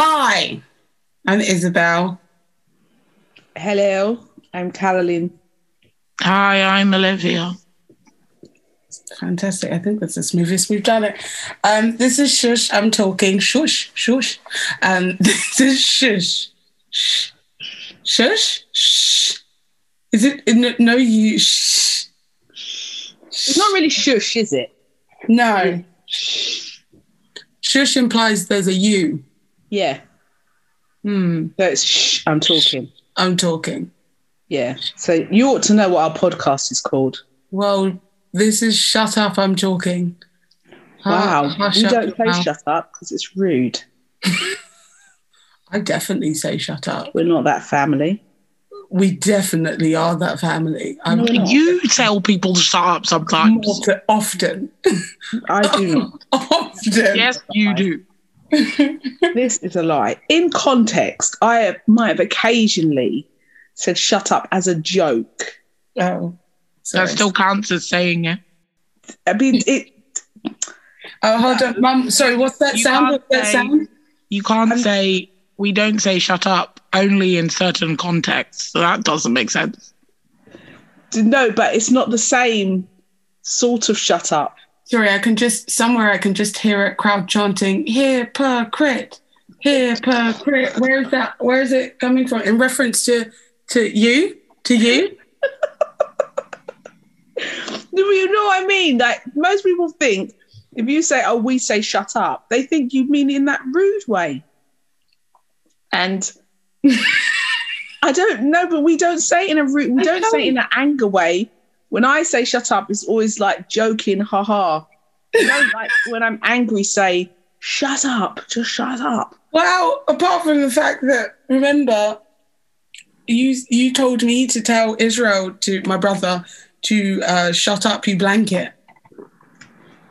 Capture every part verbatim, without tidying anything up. Hi, I'm Isabel. Hello, I'm Caroline. Hi, I'm Olivia. Fantastic. I think that's the smoothest we've done it. Um, this is Shush, I'm Talking. Shush, shush. Um, this is Shush. Shh. Shush? Shh. Is it? No, no you. Shh. It's not really shush, is it? No. Shush implies there's a you. Yeah. Hmm. So it's shh, I'm talking. I'm talking. Yeah. So you ought to know what our podcast is called. Well, this is Shut Up, I'm Talking. Wow. How, how you don't say mouth. Shut up because it's rude. I definitely say shut up. We're not that family. We definitely are that family. I'm no, you tell people to shut up sometimes. More often. I do not. Often. Yes, you do. This is a lie. In context, I have, might have occasionally said shut up as a joke. Oh. Sorry. That still counts as saying it. I mean, it... Oh, hold on, Mum. Sorry, what's that you sound? What's that say, sound? You can't um, say... We don't say shut up, only in certain contexts. So that doesn't make sense. No, but it's not the same sort of shut up. Sorry, I can just... Somewhere I can just hear a crowd chanting, hypocrite, hypocrite. Where is that? Where is it coming from? In reference to, to you? To you? You know what I mean? Like, most people think if you say, oh, we say shut up, they think you mean it in that rude way. And I don't know, but we don't say it in a rude, we don't say it in an anger way. When I say shut up, it's always like joking, ha ha. You know, like when I'm angry, say, shut up, just shut up. Well, apart from the fact that, remember, you you told me to tell Israel, to my brother, to uh, shut up, you blanket.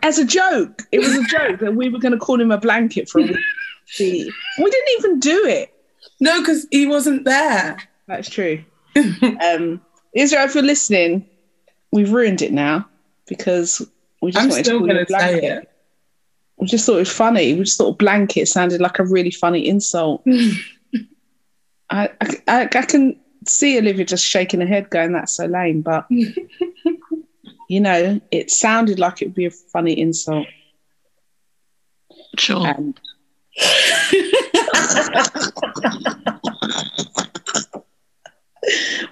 As a joke. It was a joke that we were going to call him a blanket for a week. We didn't even do it. No, because he wasn't there. That's true. um, Israel, if you're listening, we've ruined it now because we just I'm wanted still to call it blanket. Say it. We just thought it was funny. We just thought blanket sounded like a really funny insult. I, I, I, I can see Olivia just shaking her head going, that's so lame, but you know, it sounded like it would be a funny insult. Sure. And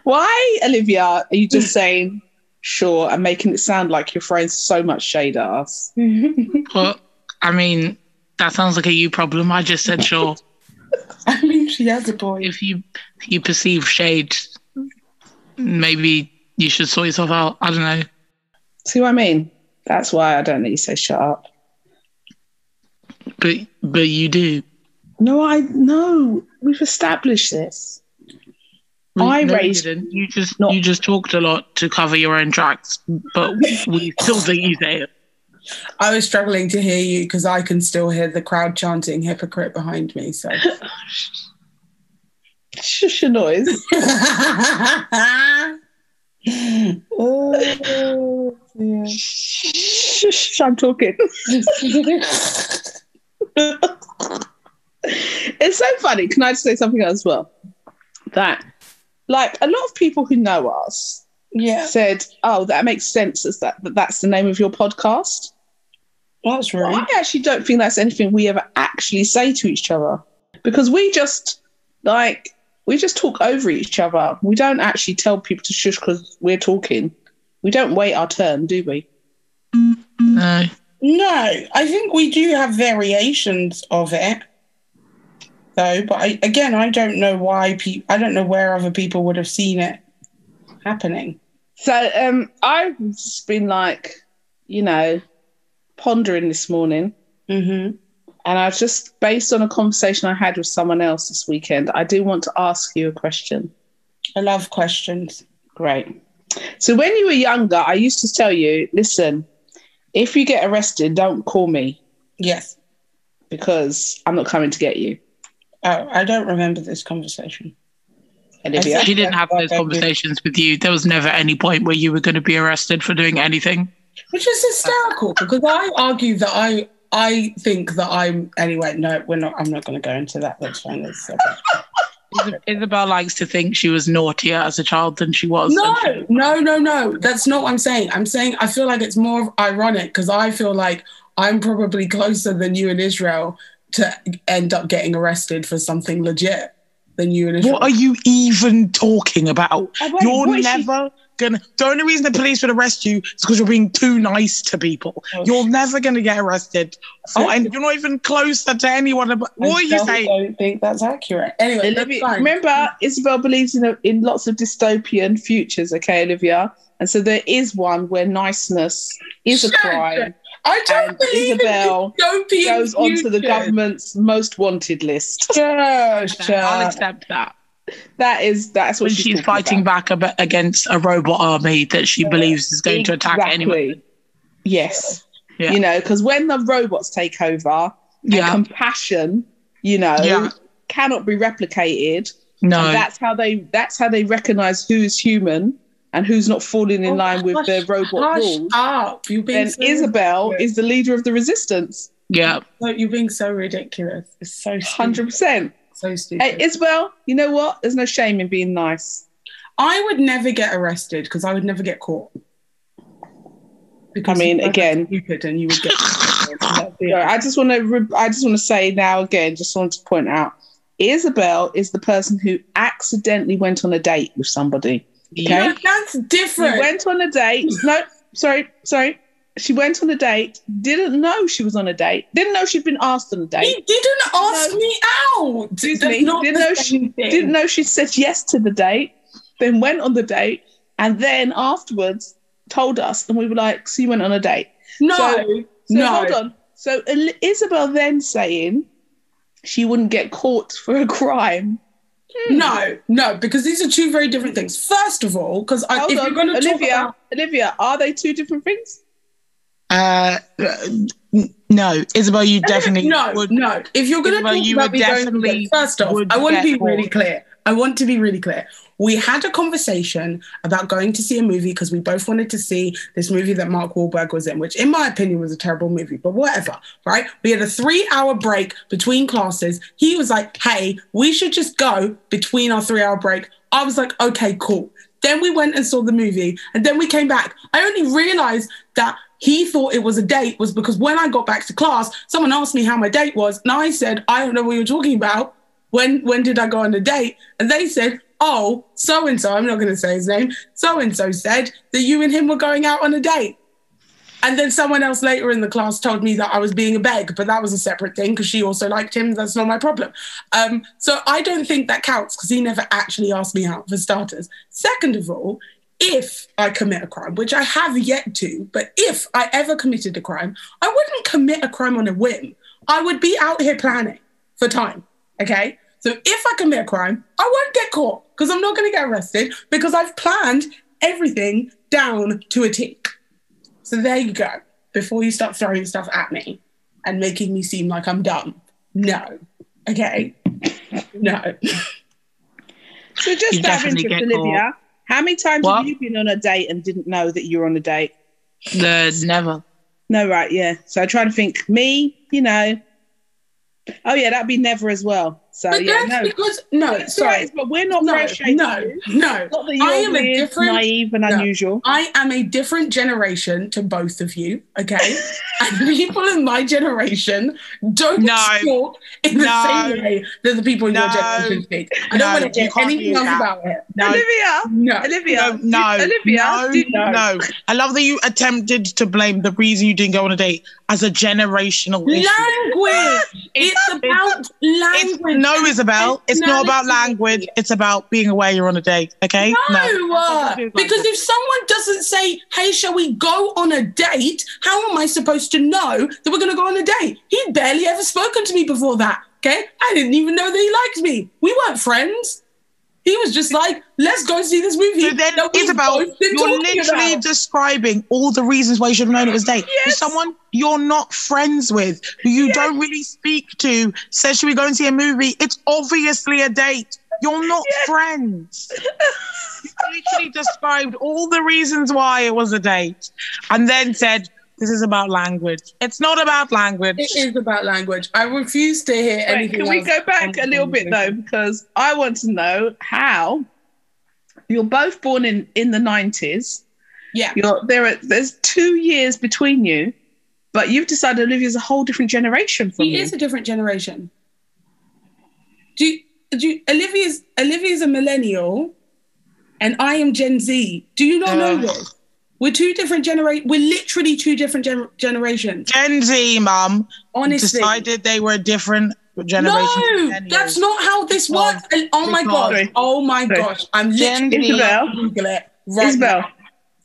why, Olivia, are you just saying sure and making it sound like you're throwing so much shade at us? Well, I mean, that sounds like a you problem. I just said sure. I mean, she has a point. If you you perceive shade, maybe you should sort yourself out. I don't know. See what I mean? That's why I don't let you say shut up. But but you do. No, I no. We've established this. We, I no, raised you, you just not, you just talked a lot to cover your own tracks, but we still think you say it. I was struggling to hear you because I can still hear the crowd chanting "hypocrite" behind me. So shush your noise. Oh, yeah. Shush! I'm talking. It's so funny. Can I just say something else as well? That, like, a lot of people who know us yeah. said, oh, that makes sense, is that, that that's the name of your podcast. That's right. Well, I actually don't think that's anything we ever actually say to each other because we just, like, we just talk over each other. We don't actually tell people to shush because we're talking. We don't wait our turn, do we? No. No, I think we do have variations of it, though. But I, again, I don't know why people. I don't know where other people would have seen it happening. So um, I've just been like, you know, pondering this morning, mm-hmm. and I've just based on a conversation I had with someone else this weekend. I do want to ask you a question. I love questions. Great. So when you were younger, I used to tell you, listen. If you get arrested, don't call me. Yes. Because I'm not coming to get you. Oh, I don't remember this conversation. Olivia. She didn't have those conversations with you. There was never any point where you were going to be arrested for doing anything. Which is hysterical because I argue that I I think that I'm, anyway, no, we're not, I'm not going to go into that. That's fine. That's okay. Isabel likes to think she was naughtier as a child than she was. No, she- no, no, no. That's not what I'm saying. I'm saying I feel like it's more ironic because I feel like I'm probably closer than you in Israel to end up getting arrested for something legit than you in Israel. What are you even talking about? Oh, wait, You're never... She- Gonna, the only reason the police would arrest you is because you're being too nice to people. Oh, you're never going to get arrested. Oh, and you're not even closer to anyone. About, what I are you saying? I don't think that's accurate. Anyway, that's me, remember, Isabel believes in, a, in lots of dystopian futures, okay, Olivia? And so there is one where niceness is sure. a crime. I don't and believe Isabel in goes future. onto the government's most wanted list. Sure, sure. I'll accept that. That is, that's what she's, she's fighting about. back ab- against a robot army that she yeah. believes is going exactly. to attack anyone. Yes. Yeah. You know, because when the robots take over, yeah. compassion, you know, yeah. cannot be replicated. No. And that's how they, that's how they recognise who's human and who's not falling in oh, line with gosh, their robot rules. Up. You've been and so Isabel ridiculous. is the leader of the resistance. Yeah. You're being so ridiculous. It's so stupid. one hundred percent So stupid. Hey, Isabel, you know what? There's no shame in being nice. I would never get arrested because I would never get caught. Because I mean, again, stupid, and you would get. I just want to. Re- I just want to say now again. Just want to point out, Isabel is the person who accidentally went on a date with somebody. Okay, yeah, that's different. She went on a date. No, sorry, sorry. She went on a date, didn't know she was on a date, didn't know she'd been asked on a date. He didn't ask no, me out. Didn't, not didn't know she thing. didn't know she said yes to the date, then went on the date, and then afterwards told us, and we were like, "So you went on a date?" No, so, so no. Hold on. So Isabel then saying she wouldn't get caught for a crime. Hmm. No, no, because these are two very different things. First of all, because if you're going to talk about Olivia, are they two different things? Uh, no, Isabel, you definitely no, would. No, if you're going to talk you about me definitely going, first off, I want to be really more. clear. I want to be really clear. We had a conversation about going to see a movie because we both wanted to see this movie that Mark Wahlberg was in, which in my opinion was a terrible movie, but whatever, right? We had a three-hour break between classes. He was like, hey, we should just go between our three-hour break. I was like, okay, cool. Then we went and saw the movie, and then we came back. I only realised that he thought it was a date was because when I got back to class, someone asked me how my date was, and I said, I don't know what you're talking about. When when did I go on a date? And they said, oh, so-and-so, I'm not going to say his name, so-and-so said that you and him were going out on a date. And then someone else later in the class told me that I was being a beg, but that was a separate thing because she also liked him. That's not my problem. Um, so I don't think that counts because he never actually asked me out, for starters. Second of all, if I commit a crime, which I have yet to, but if I ever committed a crime, I wouldn't commit a crime on a whim. I would be out here planning for time, okay? So if I commit a crime, I won't get caught because I'm not going to get arrested because I've planned everything down to a tick. So there you go. Before you start throwing stuff at me and making me seem like I'm dumb. No. Okay? No. So just dive into Olivia. Caught. How many times what? have you been on a date and didn't know that you were on a date? Uh, never. No, right, yeah. So I try to think, me, you know. Oh, yeah, that'd be never as well. So, but yeah, that's no. because, no, but, sorry. But we're not no, no, no. Not that you're I am weird, a different, naive and no, unusual. I am a different generation to both of you, okay? And people in my generation don't no. talk in the no. same way that the people in no. your generation speak. I don't no, want to hear anything do else about it. No. Olivia, no. Olivia, no. no. Olivia, no. No. no. I love that you attempted to blame the reason you didn't go on a date as a generational issue. Language! It's about language. No, Isabel, it's not about language. It's about being aware you're on a date, okay? No, no. Uh, because if someone doesn't say, hey, shall we go on a date? How am I supposed to know that we're going to go on a date? He'd barely ever spoken to me before that, okay? I didn't even know that he liked me. We weren't friends. He was just like, let's go see this movie. So then, Isabel, you're literally about. describing all the reasons why you should have known it was a date. Yes. With someone you're not friends with, who you yes. don't really speak to, says, should we go and see a movie? It's obviously a date. You're not yes. friends. You literally described all the reasons why it was a date and then said, This is about language. It's not about language. It is about language. I refuse to hear Wait, anything Can we else go back a little bit, though? Because I want to know how you're both born in, in the nineties. Yeah. You're, there are, there's two years between you, but you've decided Olivia's a whole different generation from you. He is a different generation. Do you, do you, Olivia's, Olivia's a millennial and I am Gen Z. Do you not uh. know this? We're two different generations. We're literally two different gen- generations. Gen Z, mum. Honestly. Decided they were a different generation. No, that's not how this works. Oh, oh my gosh. Oh my Sorry. gosh. I'm literally Google it right Isabel. Now.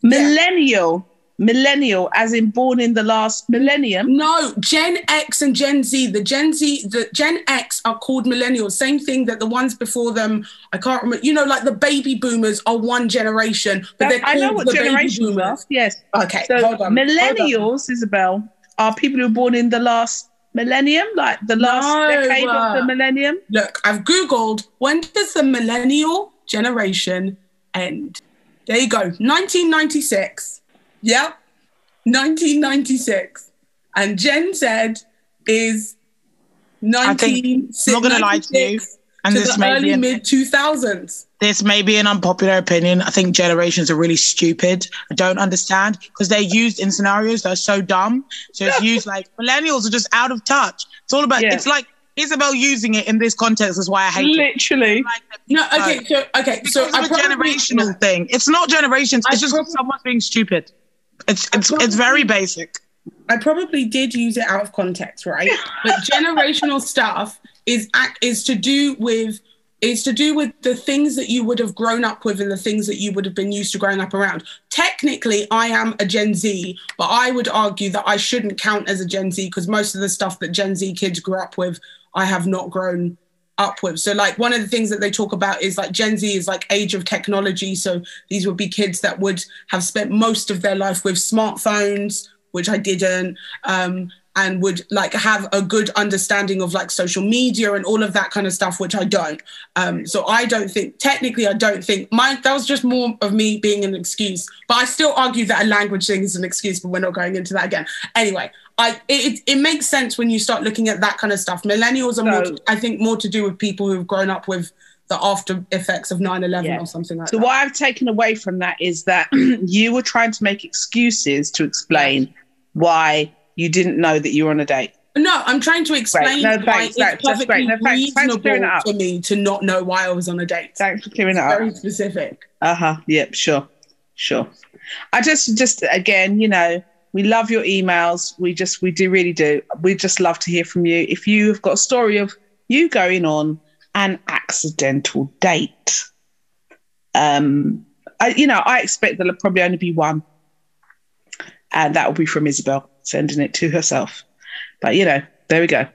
Millennial. Yeah. Millennial, as in born in the last millennium. No, Gen X and Gen Z. The Gen Z, the Gen X are called millennials. Same thing that the ones before them, I can't remember. You know, like the baby boomers are one generation, but they're I know what the generation baby boomers. Are. Yes. Okay. So hold on. Millennials, hold on. Isabel, are people who are born in the last millennium, like the last no. decade of the millennium. Look, I've Googled, when does the millennial generation end? There you go. nineteen ninety-six. Yep. nineteen ninety-six. And Gen Z is nineteen ninety-six. I'm not going to lie to you. And to this the may early an, mid two thousands. This may be an unpopular opinion. I think generations are really stupid. I don't understand because they're used in scenarios that are so dumb. So it's used like millennials are just out of touch. It's all about. Yeah. It's like Isabel using it in this context is why I hate Literally. It. Literally. Like no. Okay. So okay. It's so it's a generational not, thing. It's not generations. It's I just probably, someone's being stupid. It's it's probably, it's very basic. I probably did use it out of context, right? But generational stuff. Is act is to do with is to do with the things that you would have grown up with and the things that you would have been used to growing up around. Technically, I am a Gen Z, but I would argue that I shouldn't count as a Gen Z because most of the stuff that Gen Z kids grew up with, I have not grown up with. So, like, one of the things that they talk about is, like, Gen Z is, like, age of technology. So these would be kids that would have spent most of their life with smartphones, which I didn't, um, and would like have a good understanding of like social media and all of that kind of stuff, which I don't. Um, so I don't think, technically I don't think, my, that was just more of me being an excuse, but I still argue that a language thing is an excuse, but we're not going into that again. Anyway, I it, it makes sense when you start looking at that kind of stuff. Millennials are, no. more, I think, more to do with people who've grown up with the after effects of nine eleven yeah. or something like so that. So what I've taken away from that is that you were trying to make excuses to explain why you didn't know that you were on a date. No, I'm trying to explain no, thanks, why it's perfectly no, thanks, reasonable thanks for, for me to not know why I was on a date. Thanks for clearing it up. Very specific. Uh-huh. Yep, sure. Sure. I just, just again, you know, we love your emails. We just, we do really do. We just love to hear from you. If you've got a story of you going on an accidental date, um, I, you know, I expect there'll probably only be one. And that will be from Isabel, sending it to herself. But, you know, there we go.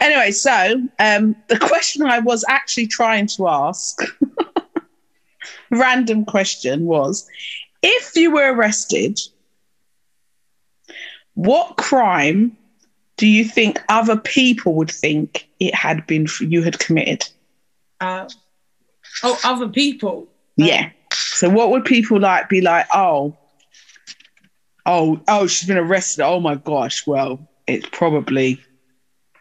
Anyway, so um, the question I was actually trying to ask, random question, was, if you were arrested, what crime do you think other people would think it had been you had committed? Uh, oh, other people? Yeah. So what would people like be like, oh, Oh, oh, she's been arrested. Oh, my gosh. Well, it's probably...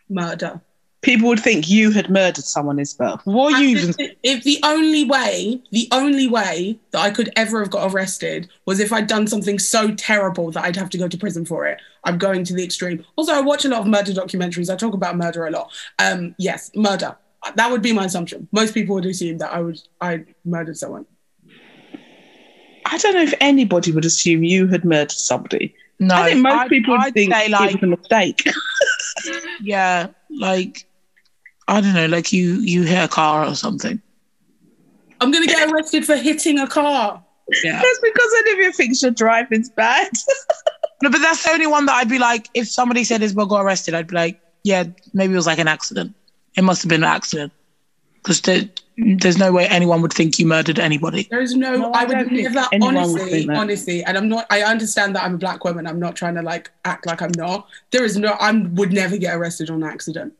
murder. People would think you had murdered someone as well. What are you even... If, if the only way, the only way that I could ever have got arrested was if I'd done something so terrible that I'd have to go to prison for it. I'm going to the extreme. Also, I watch a lot of murder documentaries. I talk about murder a lot. Um, yes, murder. That would be my assumption. Most people would assume that I would I murdered someone. I don't know if anybody would assume you had murdered somebody. No, I think most I'd, people would I'd think say, like, it was a mistake. Yeah, like, I don't know, like you, you hit a car or something. I'm going to get arrested for hitting a car. Yeah. That's because Olivia thinks your driving's bad. No, but that's the only one that I'd be like, if somebody said Isabel got arrested, I'd be like, yeah, maybe it was like an accident. It must have been an accident. Because there, there's no way anyone would think you murdered anybody. There's no, no I, I would never, honestly, would honestly, and I'm not, I understand that I'm a black woman. I'm not trying to like, act like I'm not. There is no, I would never get arrested on accident.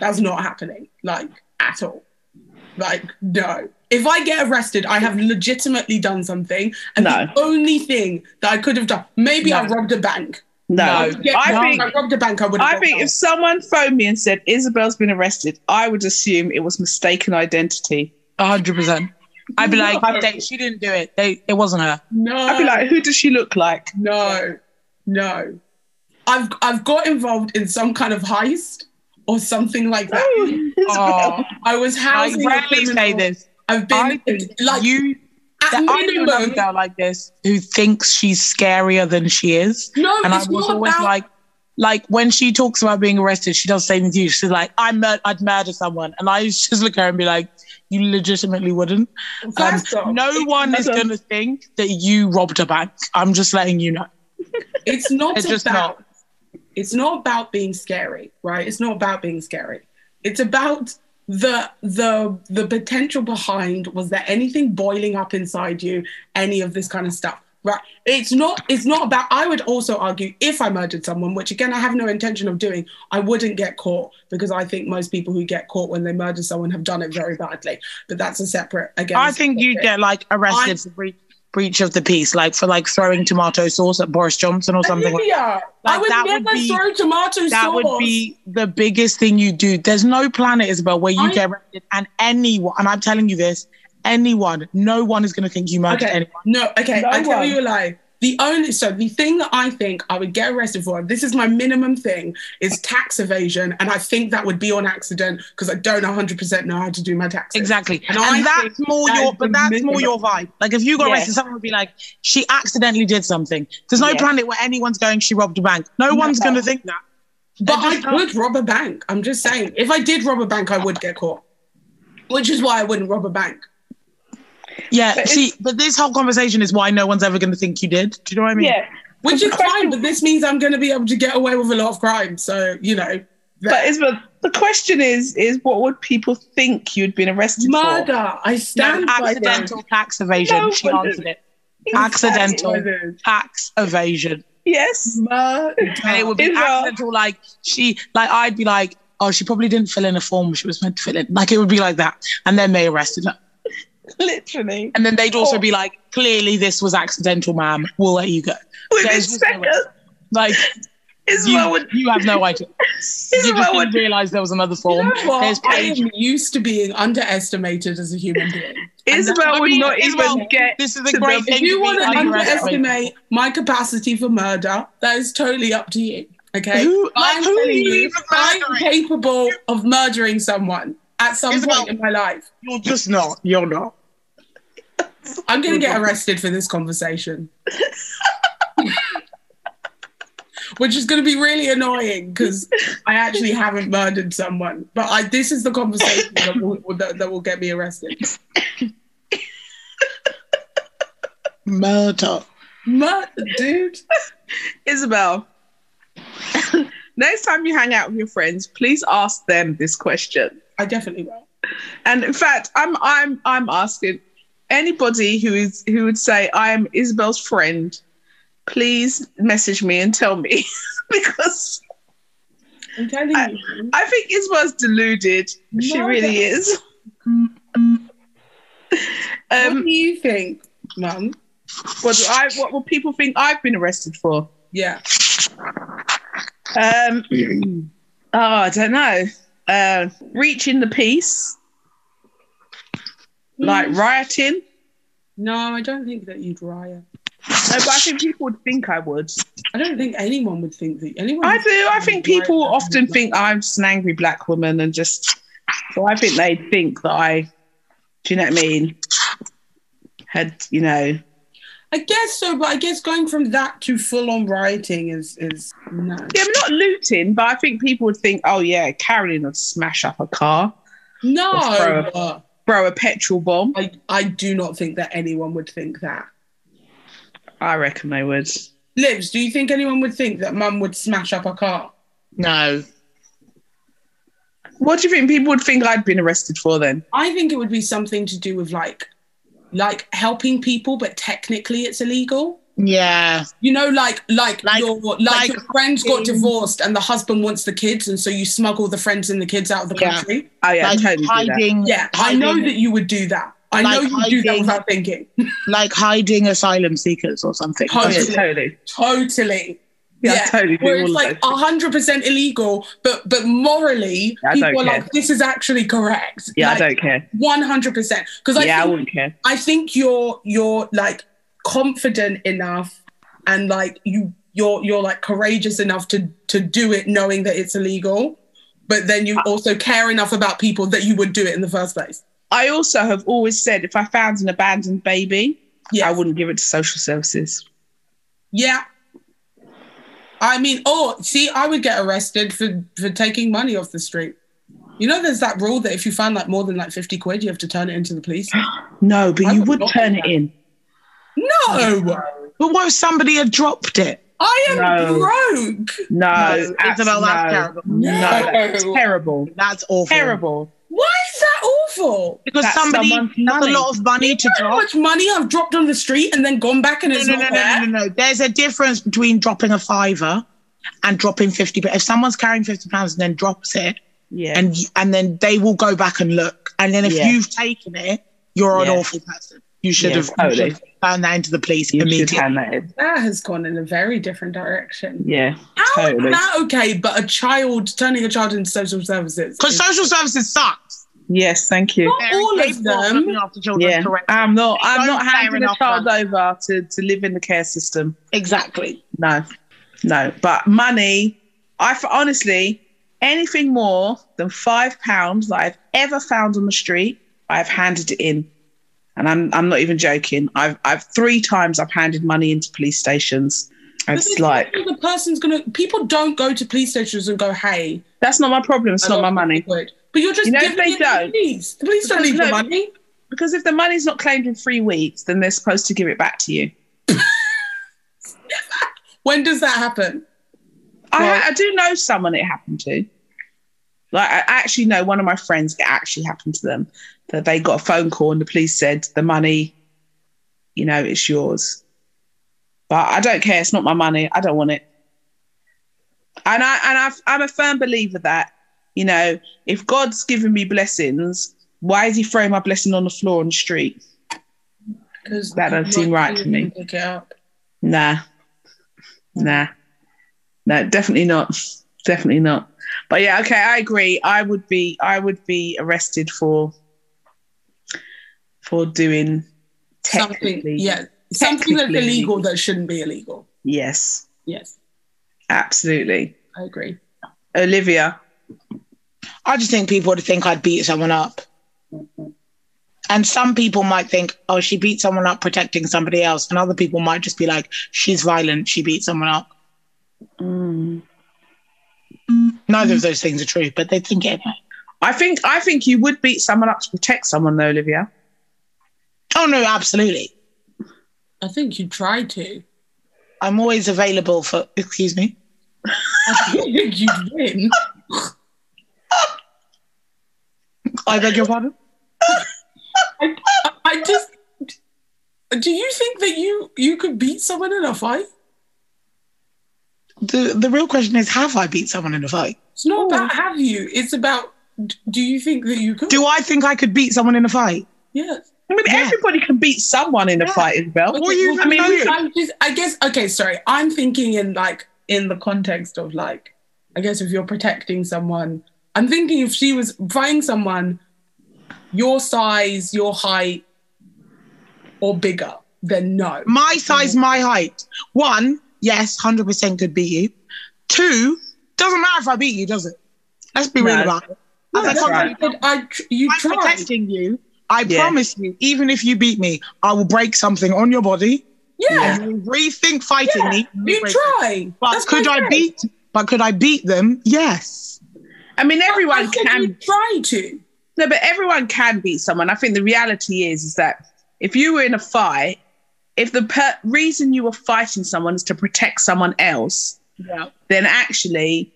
That's not happening, like, at all. Like, no. If I get arrested, I have legitimately done something. And no. the only thing that I could have done, maybe no. I robbed a bank. No. no. Yeah, I, no. Think, if I robbed a bank, I would have I think done. If someone phoned me and said, Isabel's been arrested, I would assume it was mistaken identity. one hundred percent. I'd be no. like, they, she didn't do it. They, it wasn't her. No. I'd be like, who does she look like? No. No. I've I've got involved in some kind of heist or something like that. Oh, oh, I was housing I rarely say this. I've been like you. At minimum, I know a girl like this who thinks she's scarier than she is. No, and it's I was not always about... like, like when she talks about being arrested, she does the same as you. She's like, I mur- I'd murder someone, and I just look at her and be like, you legitimately wouldn't. Um, no one is going to think that you robbed a bank. I'm just letting you know. It's not it's just about. Not. It's not about being scary, right? It's not about being scary. It's about the the the potential behind, was there anything boiling up inside you, any of this kind of stuff, right? It's not it's not about, I would also argue if I murdered someone, which again, I have no intention of doing, I wouldn't get caught because I think most people who get caught when they murder someone have done it very badly. But that's a separate, again. I think you get like arrested I, for breach. breach of the peace, like for like throwing tomato sauce at Boris Johnson or something. Yeah, like, I would that never would be, throw tomato that sauce. That would be the biggest thing you do. There's no planet, Isabel, where you I, get arrested and anyone, and I'm telling you this, anyone, no one is going to think you murdered okay, anyone. No, okay, no I tell one. you a lie. The only, so the thing that I think I would get arrested for, this is my minimum thing, is tax evasion. And I think that would be on accident because I don't one hundred percent know how to do my taxes. Exactly. And, and that's more that your, but that's more your vibe. Like if you got yes. arrested, someone would be like, she accidentally did something. There's no yes. planet where anyone's going, she robbed a bank. No, no one's no. going to think that. But I would rob a bank. I'm just saying, if I did rob a bank, I would get caught, which is why I wouldn't rob a bank. Yeah, but see, but this whole conversation is why no one's ever going to think you did. Do you know what I mean? Yeah. Which is fine, but this means I'm going to be able to get away with a lot of crime. So, you know. But Isabel, the question is, is what would people think you'd been arrested Murder. for? Murder. I stand no, by Accidental them. tax evasion. No, she answered it. Exactly. Accidental tax evasion. Yes. Murder. And it would be Isabel. accidental, like, she, like, I'd be like, oh, she probably didn't fill in a form she was meant to fill in. Like, it would be like that. And then they arrested her. Literally. And then they'd also oh. be like, clearly this was accidental, ma'am. We'll let you go. Within seconds. No like, Isabel you, would... you have no idea. Isabel you just would... didn't realise there was another form. You know There's I am used to being underestimated as a human being. Isabel would I mean, not Isabel, even get This is a great thing. If you want to underestimate my capacity for murder, that is totally up to you. Okay? Who, like, I'm, who you, I'm capable of murdering someone. At some Isabel, point in my life. You're just not. You're not. I'm going to get arrested for this conversation. Which is going to be really annoying because I actually haven't murdered someone. But I, this is the conversation that, will, that, that will get me arrested. Murder. Murder, dude. Isabel. Next time you hang out with your friends, please ask them this question. I definitely will. And in fact, I'm I'm I'm asking anybody who is who would say I am Isabel's friend, please message me and tell me because I'm telling I, you. I think Isabel's deluded. No, she really is. um, what do you think, Mum? What do I what will people think I've been arrested for? Yeah. Um, oh, I don't know. Uh, reaching the peace, mm. like rioting. No, I don't think that you'd riot. No, but I think people would think I would. I don't think anyone would think that. Anyone. I do. I think people often think I'm just an angry black woman and just. So I think they think that I. Do you know what I mean? Had you know. I guess so, but I guess going from that to full-on rioting is... is no. Yeah, but not looting, but I think people would think, oh, yeah, Carolyn would smash up a car. No. Throw a, throw a petrol bomb. I, I do not think that anyone would think that. I reckon they would. Libs, do you think anyone would think that Mum would smash up a car? No. What do you think people would think I'd been arrested for then? I think it would be something to do with, like... like helping people, but technically it's illegal. Yeah. You know, like like like your, like like your friends got divorced and the husband wants the kids, and so you smuggle the friends and the kids out of the yeah. country. Oh yeah, like totally hiding. Yeah, hiding, I know that you would do that. I like know you hiding, do that without thinking. Like hiding asylum seekers or something. Totally, totally. totally. Yeah, yeah, totally. Where it's like a hundred percent illegal, but but morally, yeah, people are care. like, this is actually correct. Yeah, like, I don't care. One hundred percent. Because I yeah, think, I wouldn't care. I think you're you're like confident enough, and like you you're you're like courageous enough to to do it, knowing that it's illegal, but then you also care enough about people that you would do it in the first place. I also have always said, if I found an abandoned baby, yeah. I wouldn't give it to social services. Yeah. I mean, oh, see, I would get arrested for, for taking money off the street. You know, there's that rule that if you find like more than like fifty quid, you have to turn it into the police. No, but I you would, would turn it in. No. But what if somebody had dropped it? I am no. broke. No. no that's, Isabel, that's no. terrible. No. no. That's terrible. That's awful. Terrible. Why is that awful? Because that's somebody has a lot of money you to know drop. How much money I've dropped on the street and then gone back and no, it's no, not no, there? No, no, no, no. There's a difference between dropping a fiver and dropping fifty. But if someone's carrying fifty pounds and then drops it, yeah, and and then they will go back and look. And then if yeah. you've taken it, you're yeah. an awful person. You should yeah, have totally. turned that into the police you immediately. That, that has gone in a very different direction. Yeah. How totally. is that okay, but a child, turning a child into social services? Because is... social services sucks. Yes, thank you. Not all of them. Yeah. I'm not I'm Don't not handing a child them. over to, to live in the care system. Exactly. No, no. But money, I honestly, anything more than five pounds that I've ever found on the street, I've handed it in. And I'm I'm not even joking. I've I've three times I've handed money into police stations. And it's like the person's gonna. People don't go to police stations and go, "Hey, that's not my problem. It's not my money." But you're just you know, giving they it don't. To the police. The police don't leave the money because if the money's not claimed in three weeks, then they're supposed to give it back to you. When does that happen? I well, I do know someone it happened to. Like I actually know one of my friends. It actually happened to them. That they got a phone call and the police said, the money, you know, it's yours. But I don't care. It's not my money. I don't want it. And, I, and I've, I'm a firm believer that, you know, if God's given me blessings, why is he throwing my blessing on the floor on the street? That doesn't seem right to me. Nah. Nah. No, definitely not. Definitely not. But yeah, okay, I agree. I would be, I would be arrested for... for doing something, yeah, something that's illegal that shouldn't be illegal. Yes. Yes. Absolutely. I agree. Olivia? I just think people would think I'd beat someone up. And some people might think, oh, she beat someone up protecting somebody else. And other people might just be like, she's violent, she beat someone up. Mm. Neither mm. of those things are true, but they think it. I think, I think you would beat someone up to protect someone though, Olivia. Oh, no, absolutely. I think you try to. I'm always available for... Excuse me? I think you'd win. I beg your pardon? I, I just... Do you think that you, you could beat someone in a fight? The, the real question is, have I beat someone in a fight? It's not Ooh. about have you. It's about, do you think that you could? Do I think I could beat someone in a fight? Yes. I mean, yeah. everybody can beat someone in yeah. a fight as well. Okay, you, well I mean, I, just, I guess, okay, sorry. I'm thinking in like, in the context of like, I guess if you're protecting someone, I'm thinking if she was fighting someone your size, your height, or bigger, then no. My size, my height. One, yes, one hundred percent could beat you. Two, doesn't matter if I beat you, does it? Let's be no. real about it. No, that's right. I, I, you I'm tried. protecting you. I yeah. promise you, even if you beat me, I will break something on your body. Yeah. And you will rethink fighting yeah. me. You try. But That's could I way. beat but could I beat them? Yes. I mean everyone I can you try to. No, but everyone can beat someone. I think the reality is is that if you were in a fight, if the per- reason you were fighting someone is to protect someone else, yeah. then actually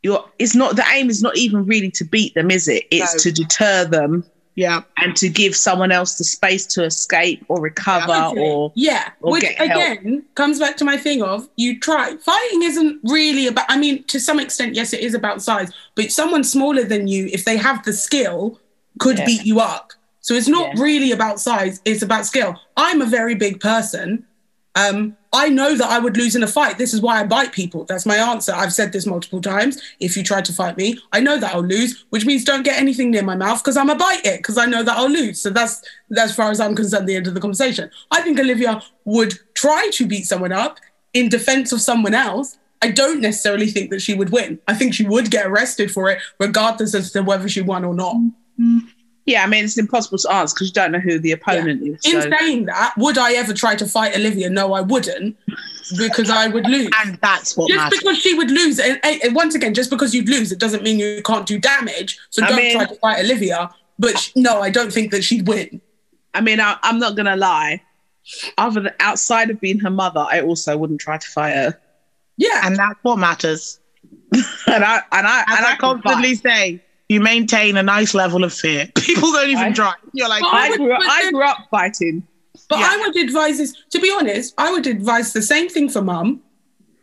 you're it's not the aim is not even really to beat them, is it? It's no. to deter them. Yeah. And to give someone else the space to escape or recover yeah, or yeah, or which get again help. Comes back to my thing of you try. Fighting isn't really about, I mean, to some extent, yes, it is about size, but someone smaller than you, if they have the skill, could yeah. beat you up. So it's not yeah. really about size, it's about skill. I'm a very big person. Um, I know that I would lose in a fight. This is why I bite people. That's my answer. I've said this multiple times. If you try to fight me, I know that I'll lose, which means don't get anything near my mouth because I'm a bite it because I know that I'll lose. So that's, that's as far as I'm concerned, the end of the conversation. I think Olivia would try to beat someone up in defense of someone else. I don't necessarily think that she would win. I think she would get arrested for it regardless as to whether she won or not. Mm-hmm. Yeah, I mean, it's impossible to answer because you don't know who the opponent yeah. is. So. In saying that, would I ever try to fight Olivia? No, I wouldn't, because I would lose. And that's what just matters. Because she would lose, and, and once again, just because you'd lose, it doesn't mean you can't do damage. So I don't mean, try to fight Olivia. But she, no, I don't think that she'd win. I mean, I, I'm not going to lie. Other than, outside of being her mother, I also wouldn't try to fight her. Yeah. And that's what matters. and I and I, and I, I confidently say... You maintain a nice level of fear. People don't even I, try. You're like, I, I, would, grew, I grew up fighting. But yeah. I would advise this, to be honest, I would advise the same thing for mum.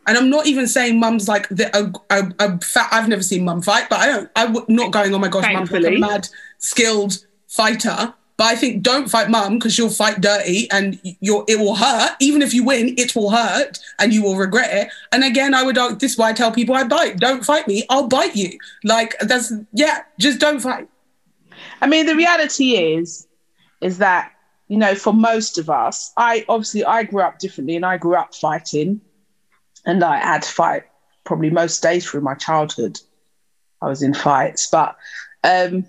And I'm not even saying mum's like, the, a, a, a fat, I've never seen mum fight, but I don't, I'm not going, oh my gosh, mum's like a mad, skilled fighter. But I think don't fight mum because she'll fight dirty and you're, it will hurt. Even if you win, it will hurt and you will regret it. And again, I would, this is why I tell people I bite. Don't fight me, I'll bite you. Like, that's, yeah, just don't fight. I mean, the reality is, is that, you know, for most of us, I obviously, I grew up differently and I grew up fighting and I had to fight probably most days through my childhood. I was in fights, but... um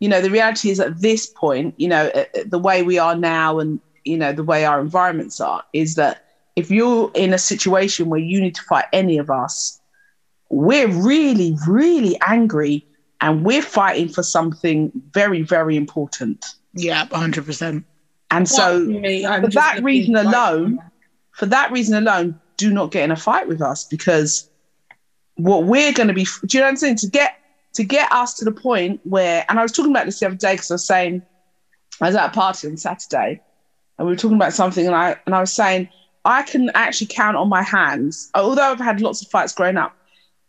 you know, the reality is at this point, you know, uh, the way we are now and, you know, the way our environments are is that if you're in a situation where you need to fight any of us, we're really, really angry and we're fighting for something very, very important. Yeah, one hundred percent. And so for that reason alone, for that reason alone, do not get in a fight with us because what we're going to be, do you know what I'm saying? To get to get us to the point where, and I was talking about this the other day because I was saying, I was at a party on Saturday and we were talking about something and I and I was saying, I can actually count on my hands, although I've had lots of fights growing up,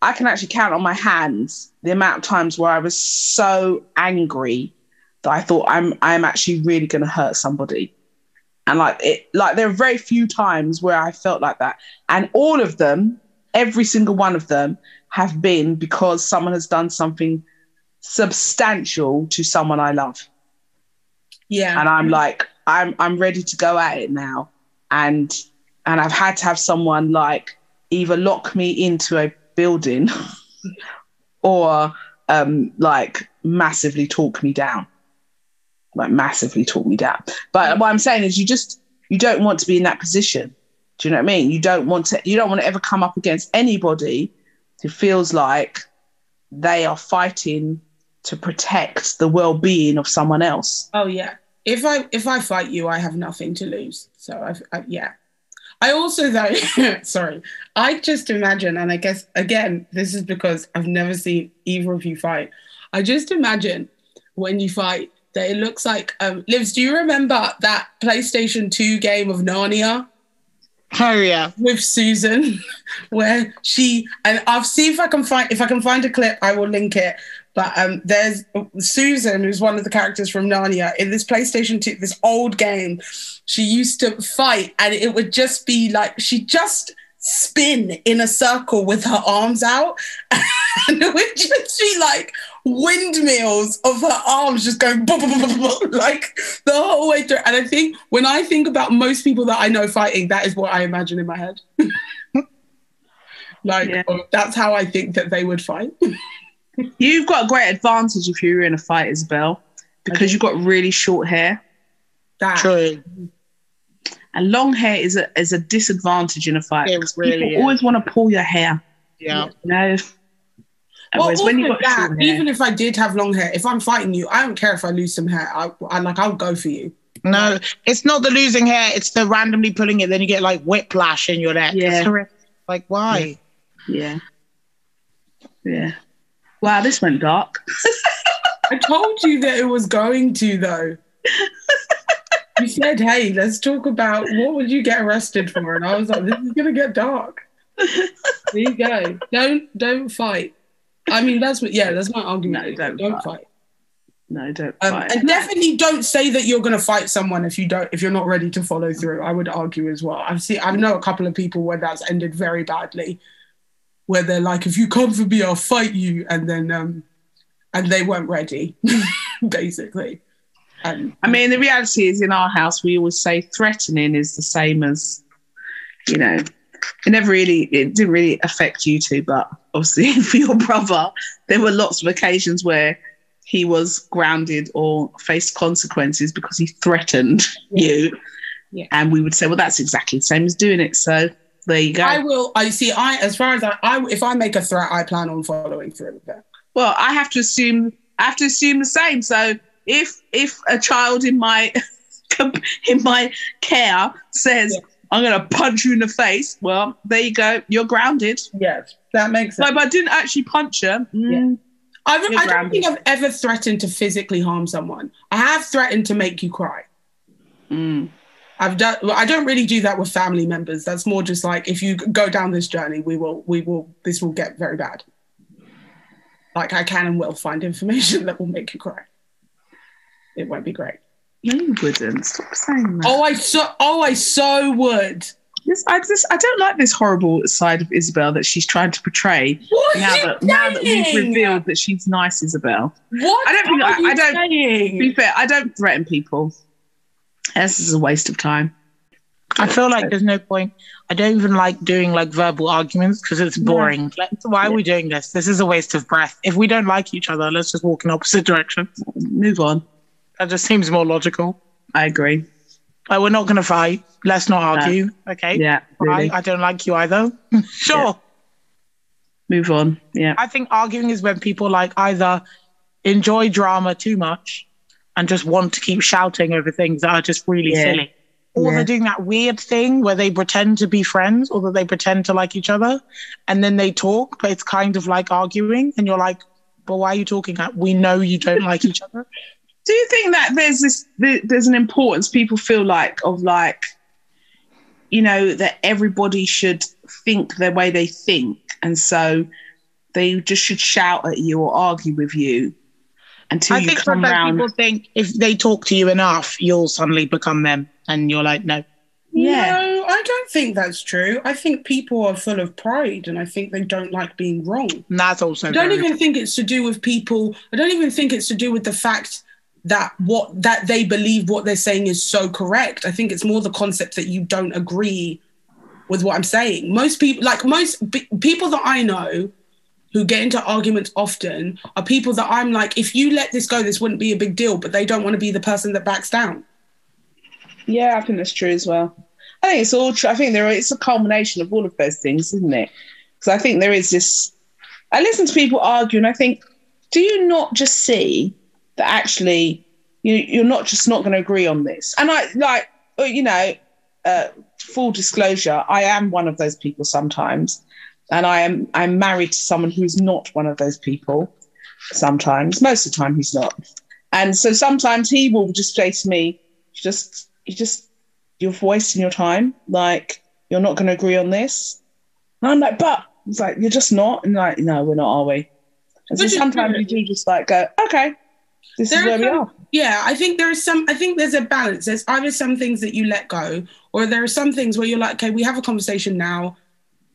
I can actually count on my hands the amount of times where I was so angry that I thought I'm I'm actually really going to hurt somebody. And like it, like there are very few times where I felt like that. And all of them, every single one of them, have been because someone has done something substantial to someone I love. Yeah. And I'm like, I'm I'm ready to go at it now. And and I've had to have someone like either lock me into a building or um, like massively talk me down. Like massively talk me down. But what I'm saying is you just, you don't want to be in that position. Do you know what I mean? You don't want to, you don't want to ever come up against anybody who feels like they are fighting to protect the well-being of someone else. Oh yeah. If I if I fight you, I have nothing to lose. So I've, I yeah. I also though sorry. I just imagine, and I guess again, this is because I've never seen either of you fight. I just imagine when you fight that it looks like um, Livs, do you remember that PlayStation two game of Narnia? Oh yeah, with Susan, where she and I'll see if I can find if I can find a clip. I will link it. But um, there's Susan, who's one of the characters from Narnia in this PlayStation two, this old game. She used to fight, and it would just be like she just spin in a circle with her arms out, and it would just be like windmills of her arms just going blah, blah, blah, blah, blah, like the whole way through. And I think when I think about most people that I know fighting, that is what I imagine in my head. Like, yeah. Oh, that's how I think that they would fight. You've got a great advantage if you're in a fight, Isabel, because okay. You've got really short hair. That's true. And long hair is a is a disadvantage in a fight. It really people is. Always want to pull your hair. Yeah. You know? Well, also when got that, even if I did have long hair, if I'm fighting you, I don't care if I lose some hair. I, I like, I'll go for you. No, it's not the losing hair. It's the randomly pulling it. Then you get like whiplash in your neck. Yeah. It's horrific. Like, why? Yeah. Yeah. Wow, this went dark. I told you that it was going to, though. You said, hey, let's talk about what would you get arrested for? And I was like, this is going to get dark. There you go. Don't don't fight. I mean, that's what, yeah, that's my argument. No, don't, don't fight. fight. No, don't um, fight. And definitely don't say that you're going to fight someone if you don't, if you're not ready to follow through. I would argue as well. I've seen, I know a couple of people where that's ended very badly, where they're like, if you come for me, I'll fight you. And then, um, and they weren't ready, basically. Um, I mean, the reality is in our house, we always say threatening is the same as, you know, it never really, it didn't really affect you two, but obviously for your brother, there were lots of occasions where he was grounded or faced consequences because he threatened yeah. you. Yeah. And we would say, well, that's exactly the same as doing it. So there you go. I will, I see, I, as far as I, I if I make a threat, I plan on following through with it. Well, I have to assume, I have to assume the same. So if, if a child in my, in my care says, yeah. I'm going to punch you in the face. Well, there you go. You're grounded. Yes, that makes sense. Like, but I didn't actually punch her. Mm, yeah. I, I don't think I've ever threatened to physically harm someone. I have threatened to make you cry. Mm. I've done. Well, I don't really do that with family members. That's more just like, if you go down this journey, we will, we will, this will get very bad. Like, I can and will find information that will make you cry. It won't be great. No, you wouldn't. Stop saying that. Oh, I so oh, I so would. Yes, I just I don't like this horrible side of Isabel that she's trying to portray. What now are you that saying? Now that we've revealed that she's nice, Isabel. What I don't think I, I don't saying? be fair, I don't threaten people. This is a waste of time. I feel like there's no point. I don't even like doing like verbal arguments because it's boring. Yeah. Like, why are yeah. we doing this? This is a waste of breath. If we don't like each other, let's just walk in opposite directions. Move on. That just seems more logical. I agree. Like, we're not going to fight. Let's not argue. No. Okay. Yeah. Really. I, I don't like you either. Sure. Yeah. Move on. Yeah. I think arguing is when people like either enjoy drama too much and just want to keep shouting over things that are just really yeah. silly. Or yeah. they're doing that weird thing where they pretend to be friends or that they pretend to like each other and then they talk, but it's kind of like arguing and you're like, but why are you talking? We know you don't like each other. Do you think that there's this, there's an importance people feel like of like, you know, that everybody should think the way they think. And so they just should shout at you or argue with you until I you think come round. People think if they talk to you enough, you'll suddenly become them. And you're like, no. Yeah. No, I don't think that's true. I think people are full of pride and I think they don't like being wrong. And that's also I don't even true. think it's to do with people. I don't even think it's to do with the fact that what that they believe what they're saying is so correct. I think it's more the concept that you don't agree with what I'm saying. Most people, like most b- people that I know who get into arguments often are people that I'm like, if you let this go, this wouldn't be a big deal, but they don't want to be the person that backs down. Yeah, I think that's true as well. I think it's all true. I think there are, it's a culmination of all of those things, isn't it? Because I think there is this, I listen to people argue and I think, do you not just see that actually you, you're not just not going to agree on this? And I, like, you know, uh, full disclosure, I am one of those people sometimes. And I am, I'm married to someone who's not one of those people sometimes. Most of the time he's not. And so sometimes he will just say to me, just, you just, you're wasting your time. Like, you're not going to agree on this. And I'm like, but it's like, you're just not. And like, no, we're not, are we? And so sometimes you do just like go, okay, this is where we are. Yeah, I think there is some, I think there's a balance. There's either some things that you let go, or there are some things where you're like, okay, we have a conversation now.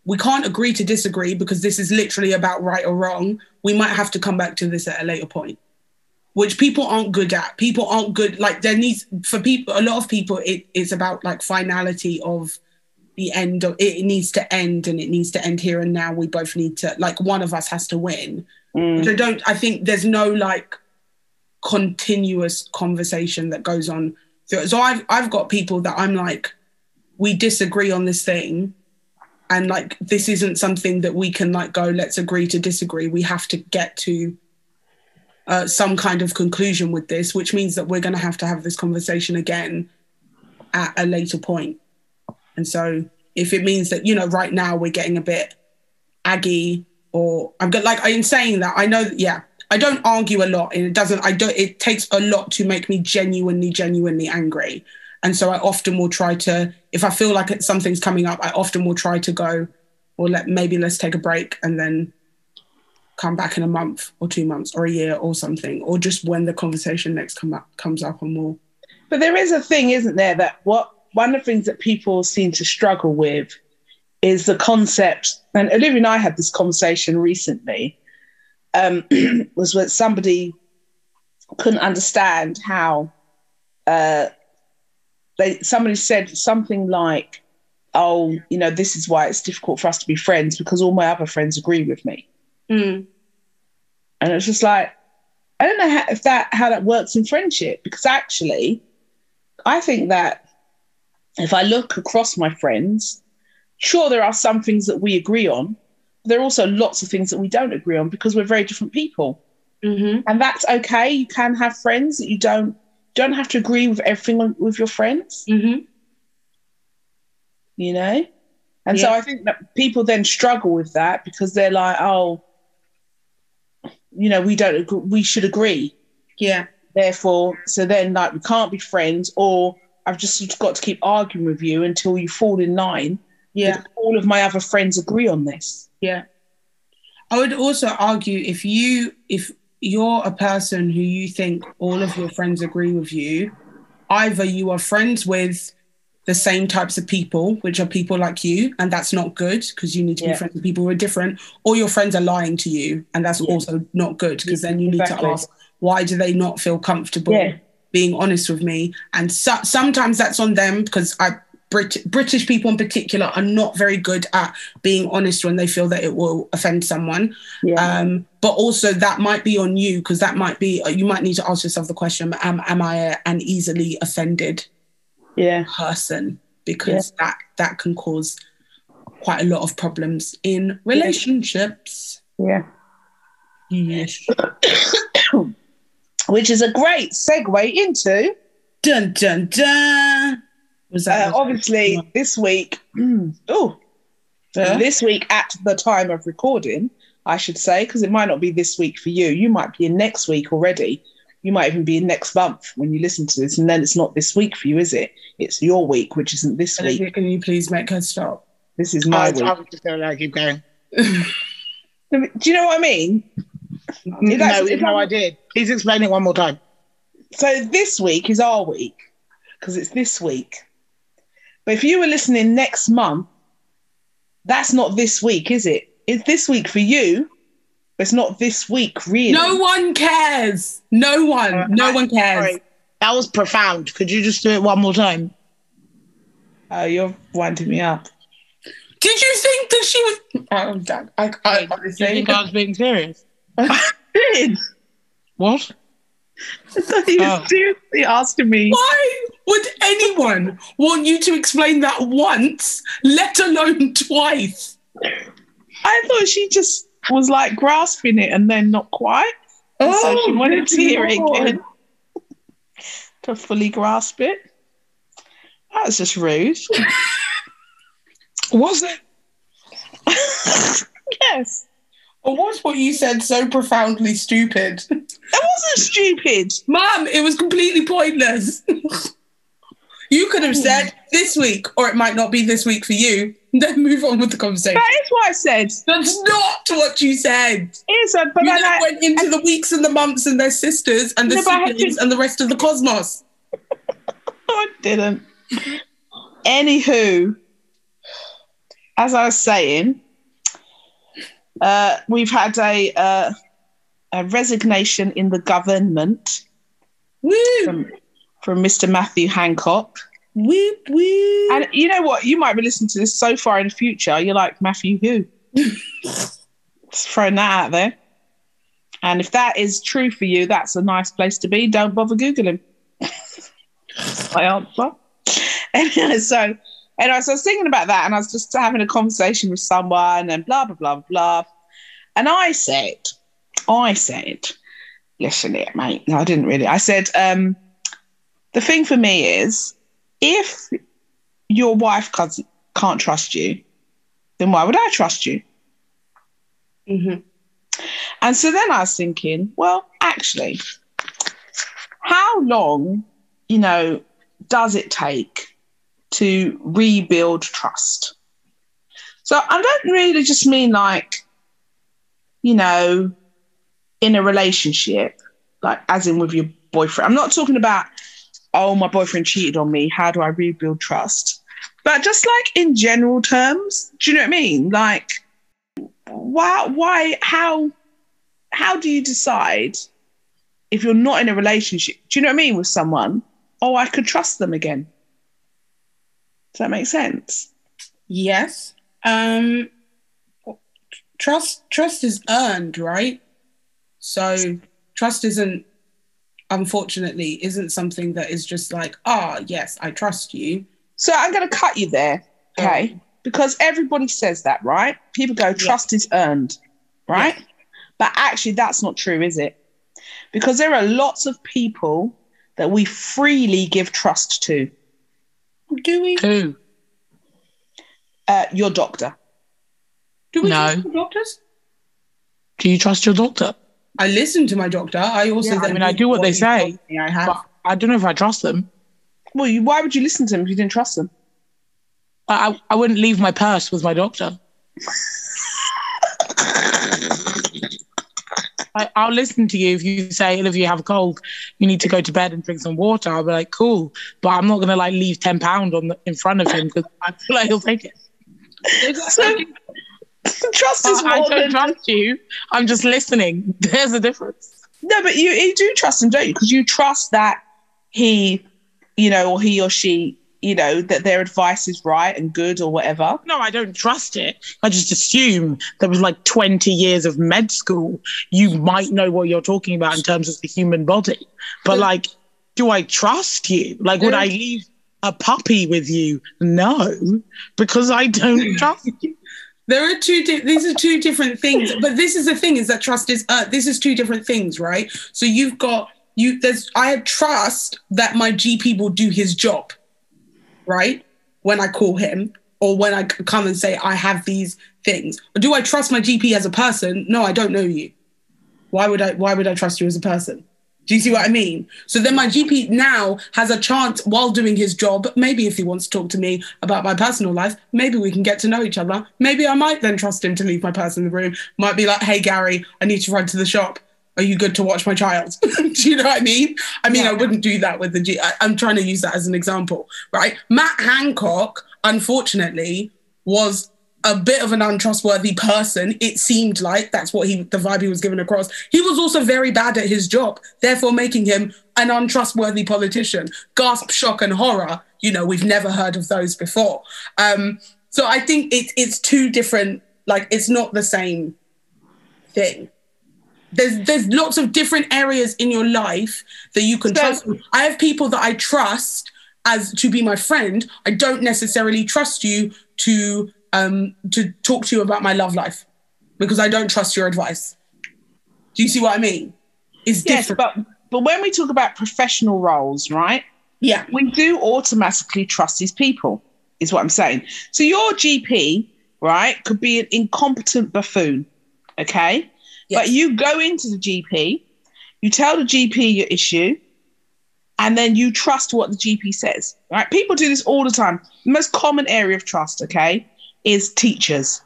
We can't agree to disagree because this is literally about right or wrong. We might have to come back to this at a later point, which people aren't good at. People aren't good. Like, there needs, for people, a lot of people, it, it's about like finality of the end. Of, it needs to end and it needs to end here and now. We both need to, like, one of us has to win. Mm. So don't, I think there's no like continuous conversation that goes on. So I've, I've got people that I'm like, we disagree on this thing. And like, this isn't something that we can like go, let's agree to disagree. We have to get to Uh, some kind of conclusion with this, which means that we're going to have to have this conversation again at a later point. And so if it means that, you know, right now we're getting a bit aggy or I'm good, like in saying that, I know, that, yeah, I don't argue a lot, and it doesn't, I don't, it takes a lot to make me genuinely, genuinely angry. And so I often will try to, if I feel like something's coming up, I often will try to go, well, let, maybe let's take a break and then come back in a month or two months or a year or something, or just when the conversation next come up, comes up and we'll. But there is a thing, isn't there, that what one of the things that people seem to struggle with is the concept, and Olivia and I had this conversation recently, um, was when somebody couldn't understand how uh, they, somebody said something like, oh, you know, this is why it's difficult for us to be friends because all my other friends agree with me. Mm. And it's just like, I don't know how, if that, how that works in friendship, because actually I think that if I look across my friends, sure, there are some things that we agree on, but there are also lots of things that we don't agree on because we're very different people. Mm-hmm. And that's okay. You can have friends that you don't, don't have to agree with everything with your friends, mm-hmm. you know? And yeah. so I think that people then struggle with that because they're like, oh, you know, we don't agree, we should agree. Yeah. Therefore, so then like we can't be friends, or I've just got to keep arguing with you until you fall in line. Yeah. All of my other friends agree on this. Yeah. I would also argue if you, if you're a person who you think all of your friends agree with you, either you are friends with the same types of people, which are people like you, and that's not good because you need to yeah. be friends with people who are different, or your friends are lying to you, and that's yeah. also not good because yeah, then you exactly. need to ask, why do they not feel comfortable yeah. being honest with me? And so, sometimes that's on them because I Brit- British people in particular are not very good at being honest when they feel that it will offend someone. Yeah. Um, but also that might be on you, because that might be, you might need to ask yourself the question, am, am I an easily offended yeah person, because yeah. that that can cause quite a lot of problems in relationships. Yeah. Yes. Which is a great segue into dun dun dun. Was that uh, obviously one? This week? Mm, oh, yeah. This week at the time of recording, I should say, because it might not be this week for you. You might be in next week already. You might even be in next month when you listen to this, and then it's not this week for you, is it? It's your week, which isn't this Olivia, week. Can you please make her stop? This is my I, week. I was just going to keep going. Do you know what I mean? Is that, no, is no, I did. Please explain it one more time. So this week is our week because it's this week. But if you were listening next month, that's not this week, is it? It's this week for you. It's not this week, really. No one cares. No one. Uh, no I, one cares. Sorry. That was profound. Could you just do it one more time? Oh, uh, you're winding me up. Did you think that she was... Oh, I'm done. I, I, Wait, honestly, did you think I was being serious? I did. What? I thought you were oh. seriously asking me. Why would anyone want you to explain that once, let alone twice? I thought she just... was like grasping it and then not quite. And oh, so she wanted to hear it again to fully grasp it. That was just rude. Was it? Yes. Or was what you said so profoundly stupid? It wasn't stupid. Mum, it was completely pointless. You could have said this week, or it might not be this week for you. Then move on with the conversation. That is what I said. That's not what you said. It said, but you then I, went into I, the weeks and the months and their sisters and the siblings to... and the rest of the cosmos. I didn't. Anywho, as I was saying, uh, we've had a, uh, a resignation in the government. Woo! From, from Mister Matthew Hancock. Weep, weep. And you know what? You might be listening to this so far in the future. You're like, Matthew who? Just throwing that out there. And if that is true for you, that's a nice place to be. Don't bother Googling. That's my answer. Anyway, so, anyway, so I was thinking about that and I was just having a conversation with someone and blah, blah, blah, blah. And I said, I said, listen here, mate. No, I didn't really. I said, um, the thing for me is, if your wife can't trust you, then why would I trust you? Mm-hmm. And so then I was thinking, well, actually, how long, you know, does it take to rebuild trust? So I don't really just mean like, you know, in a relationship, like as in with your boyfriend. I'm not talking about, oh, my boyfriend cheated on me, how do I rebuild trust? But just like in general terms, do you know what I mean? Like, why, why, how, how do you decide if you're not in a relationship, do you know what I mean, with someone, oh, I could trust them again? Does that make sense? Yes. Um, trust, trust is earned, right? So trust isn't, unfortunately, isn't something that is just like, ah, oh, yes, I trust you. So I'm going to cut you there, okay? Um, because everybody says that, right? People go, trust yeah. is earned, right? Yeah. But actually, that's not true, is it? Because there are lots of people that we freely give trust to. Do we? Who? Uh, your doctor. Do we no. trust your doctors? Do you trust your doctor? I listen to my doctor. I also. Yeah, I mean, I do what, what they say. I have. But I don't know if I trust them. Well, you, why would you listen to them if you didn't trust them? I I wouldn't leave my purse with my doctor. I, I'll listen to you if you say, if you have a cold, you need to go to bed and drink some water. I'll be like, cool, but I'm not going to like leave ten pounds on the, in front of him because I feel like he'll take it. So, trust is more I don't than trust just... you. I'm just listening. There's a difference. No, but you, you do trust him, don't you? Because you trust that he, you know, or he or she, you know, that their advice is right and good or whatever. No, I don't trust it. I just assume there was like twenty years of med school. You might know what you're talking about in terms of the human body. But mm. like, do I trust you? Like, mm. would I leave a puppy with you? No, because I don't trust you. There are two, di- these are two different things. But this is the thing, is that trust is, uh, this is two different things, right? So you've got, you. There's. I have trust that my G P will do his job. Right? When I call him or when I come and say, I have these things. Or do I trust my G P as a person? No, I don't know you. Why would I, why would I trust you as a person? Do you see what I mean? So then my G P now has a chance while doing his job. Maybe if he wants to talk to me about my personal life, maybe we can get to know each other. Maybe I might then trust him to leave my purse in the room. Might be like, hey, Gary, I need to run to the shop. Are you good to watch my child? Do you know what I mean? I mean, yeah. I wouldn't do that with the G. I, I'm trying to use that as an example, right? Matt Hancock, unfortunately, was a bit of an untrustworthy person. It seemed like that's what he, the vibe he was giving across. He was also very bad at his job, therefore making him an untrustworthy politician. Gasp, shock, and horror. You know, we've never heard of those before. Um, so I think it, it's two different, like, it's not the same thing. There's there's lots of different areas in your life that you can so, trust. I have people that I trust as to be my friend. I don't necessarily trust you to um to talk to you about my love life because I don't trust your advice. Do you see what I mean? It's yes, different. But, but when we talk about professional roles, right? Yeah. We do automatically trust these people, is what I'm saying. So your G P, right, could be an incompetent buffoon, okay? Yes. But you go into the G P, you tell the G P your issue, and then you trust what the G P says, right? People do this all the time. The most common area of trust, okay, is teachers,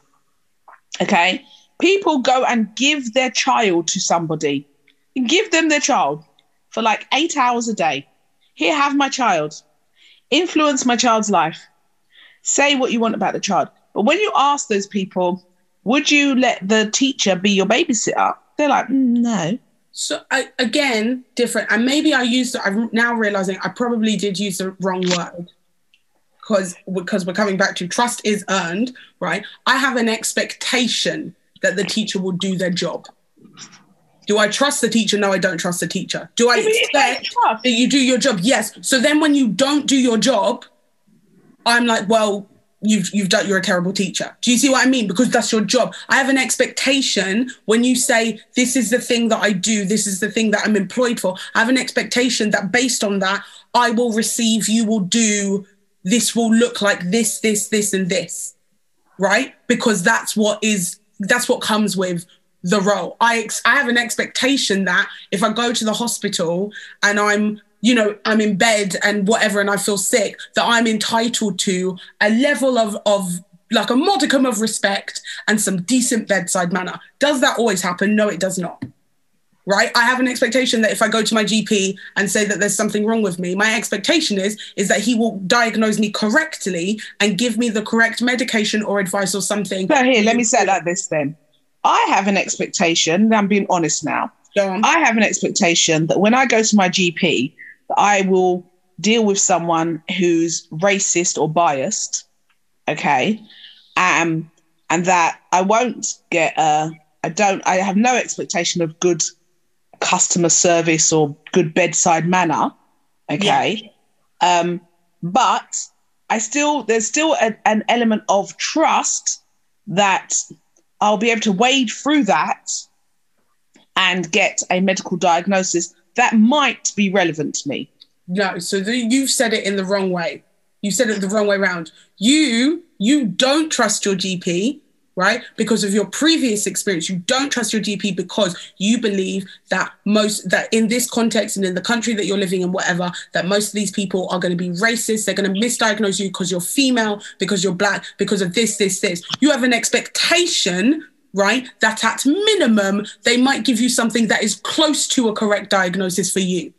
okay? People go and give their child to somebody. You give them their child for like eight hours a day. Here, have my child. Influence my child's life. Say what you want about the child. But when you ask those people, would you let the teacher be your babysitter? They're like, mm, no. So I, again, different. And maybe I used, I'm now realizing I probably did use the wrong word because because we're coming back to trust is earned, right? I have an expectation that the teacher will do their job. Do I trust the teacher? No, I don't trust the teacher. Do I expect that you do your job? Yes. So then when you don't do your job, I'm like, well, You've you've done. You're a terrible teacher. Do you see what I mean? Because that's your job. I have an expectation when you say this is the thing that I do. This is the thing that I'm employed for. I have an expectation that based on that, I will receive. You will do. This will look like this, this, this, and this, right? Because that's what is that's what comes with the role. I ex- I have an expectation that if I go to the hospital and I'm, you know, I'm in bed and whatever and I feel sick, that I'm entitled to a level of, of like a modicum of respect and some decent bedside manner. Does that always happen? No, it does not. Right? I have an expectation that if I go to my G P and say that there's something wrong with me, my expectation is, is that he will diagnose me correctly and give me the correct medication or advice or something. So here, let me say it like this then. I have an expectation, and I'm being honest now, Go on. I have an expectation that when I go to my G P, that I will deal with someone who's racist or biased, okay? Um, and that I won't get a, I don't, I have no expectation of good customer service or good bedside manner, okay? Yeah. Um, but I still, there's still a, an element of trust that I'll be able to wade through that and get a medical diagnosis that might be relevant to me. No, so the, you've said it in the wrong way. You said it the wrong way around. You, you don't trust your G P, right? Because of your previous experience, you don't trust your G P because you believe that most, that in this context and in the country that you're living in, whatever, that most of these people are going to be racist. They're going to misdiagnose you because you're female, because you're black, because of this, this, this. You have an expectation, right? That at minimum, they might give you something that is close to a correct diagnosis for you.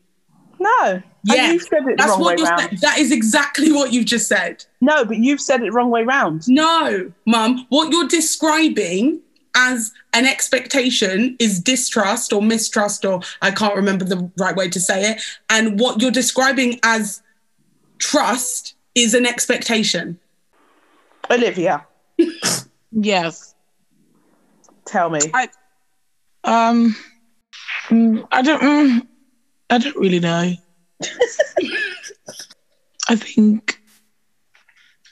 No. Yeah. And you said it That's the wrong what way you're saying. That is exactly what you've just said. No, but you've said it wrong way round. No, Mum. What you're describing as an expectation is distrust or mistrust, or I can't remember the right way to say it. And what you're describing as trust is an expectation. Olivia. Yes. Tell me. I, um, I don't... I don't really know. I think.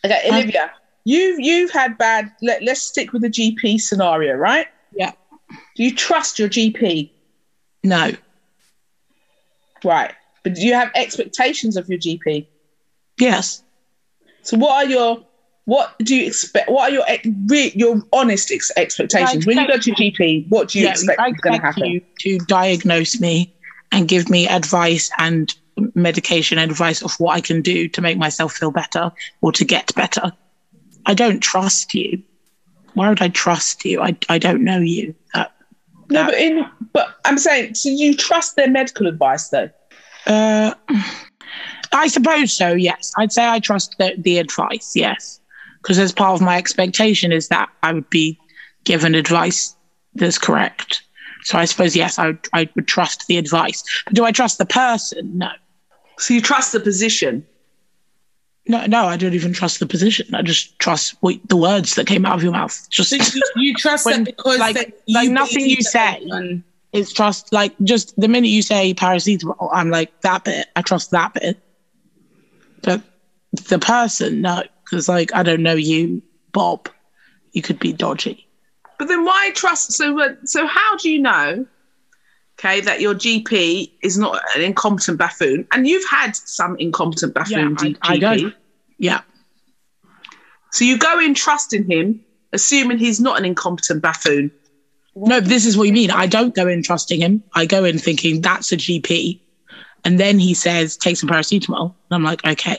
Okay, Olivia, I, you you've had bad. Let, let's stick with the G P scenario, right? Yeah. Do you trust your G P? No. Right, but do you have expectations of your G P? Yes. So what are your what do you expect? What are your re, your honest ex- expectations when you go to your G P? What do you yeah, expect, expect is going to happen? You to diagnose me and give me advice and medication advice of what I can do to make myself feel better or to get better. I don't trust you. Why would I trust you? I, I don't know you. That, that. No, but, in, but I'm saying, so you trust their medical advice though? Uh, I suppose so, yes. I'd say I trust the, the advice, yes. Because as part of my expectation is that I would be given advice that's correct. So I suppose, yes, I would, I would trust the advice. But do I trust the person? No. So you trust the position? No, no, I don't even trust the position. I just trust what, the words that came out of your mouth. Just so you, you trust when, them because like, they, like you nothing you say is trust. Like just the minute you say paracetamol, I'm like that bit. I trust that bit. But the person, no, because like I don't know you, Bob. You could be dodgy. But then why trust? So, uh, so how do you know, okay, that your G P is not an incompetent buffoon? And you've had some incompetent buffoon yeah, G P. I, I don't. Yeah. So you go in trusting him, assuming he's not an incompetent buffoon. No, but this is what you mean. I don't go in trusting him. I go in thinking that's a G P. And then he says, take some paracetamol. And I'm like, okay.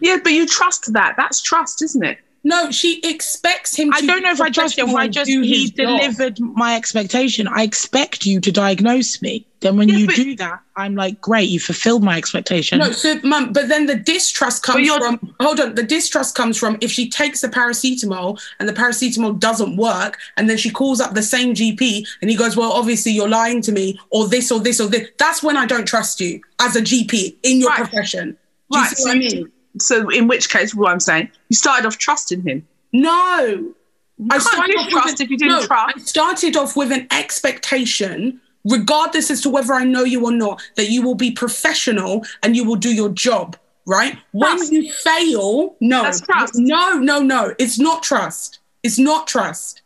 Yeah, but you trust that. That's trust, isn't it? No, she expects him to... I don't know if I trust him. I just, he delivered job. My expectation. I expect you to diagnose me. Then when yeah, you do that, I'm like, great, you fulfilled my expectation. No, so, Mum, but then the distrust comes from... Hold on, the distrust comes from if she takes the paracetamol and the paracetamol doesn't work, and then she calls up the same G P and he goes, well, obviously you're lying to me, or this, or this, or this. That's when I don't trust you as a G P in your right. profession. Do right, you see what I mean? So in which case, what I'm saying, you started off trusting him. No. You I started off trust with an, if you didn't no, trust. I started off with an expectation, regardless as to whether I know you or not, that you will be professional and you will do your job, right? Trust. When you fail, no. That's trust. No, no, no. It's not trust. It's not trust.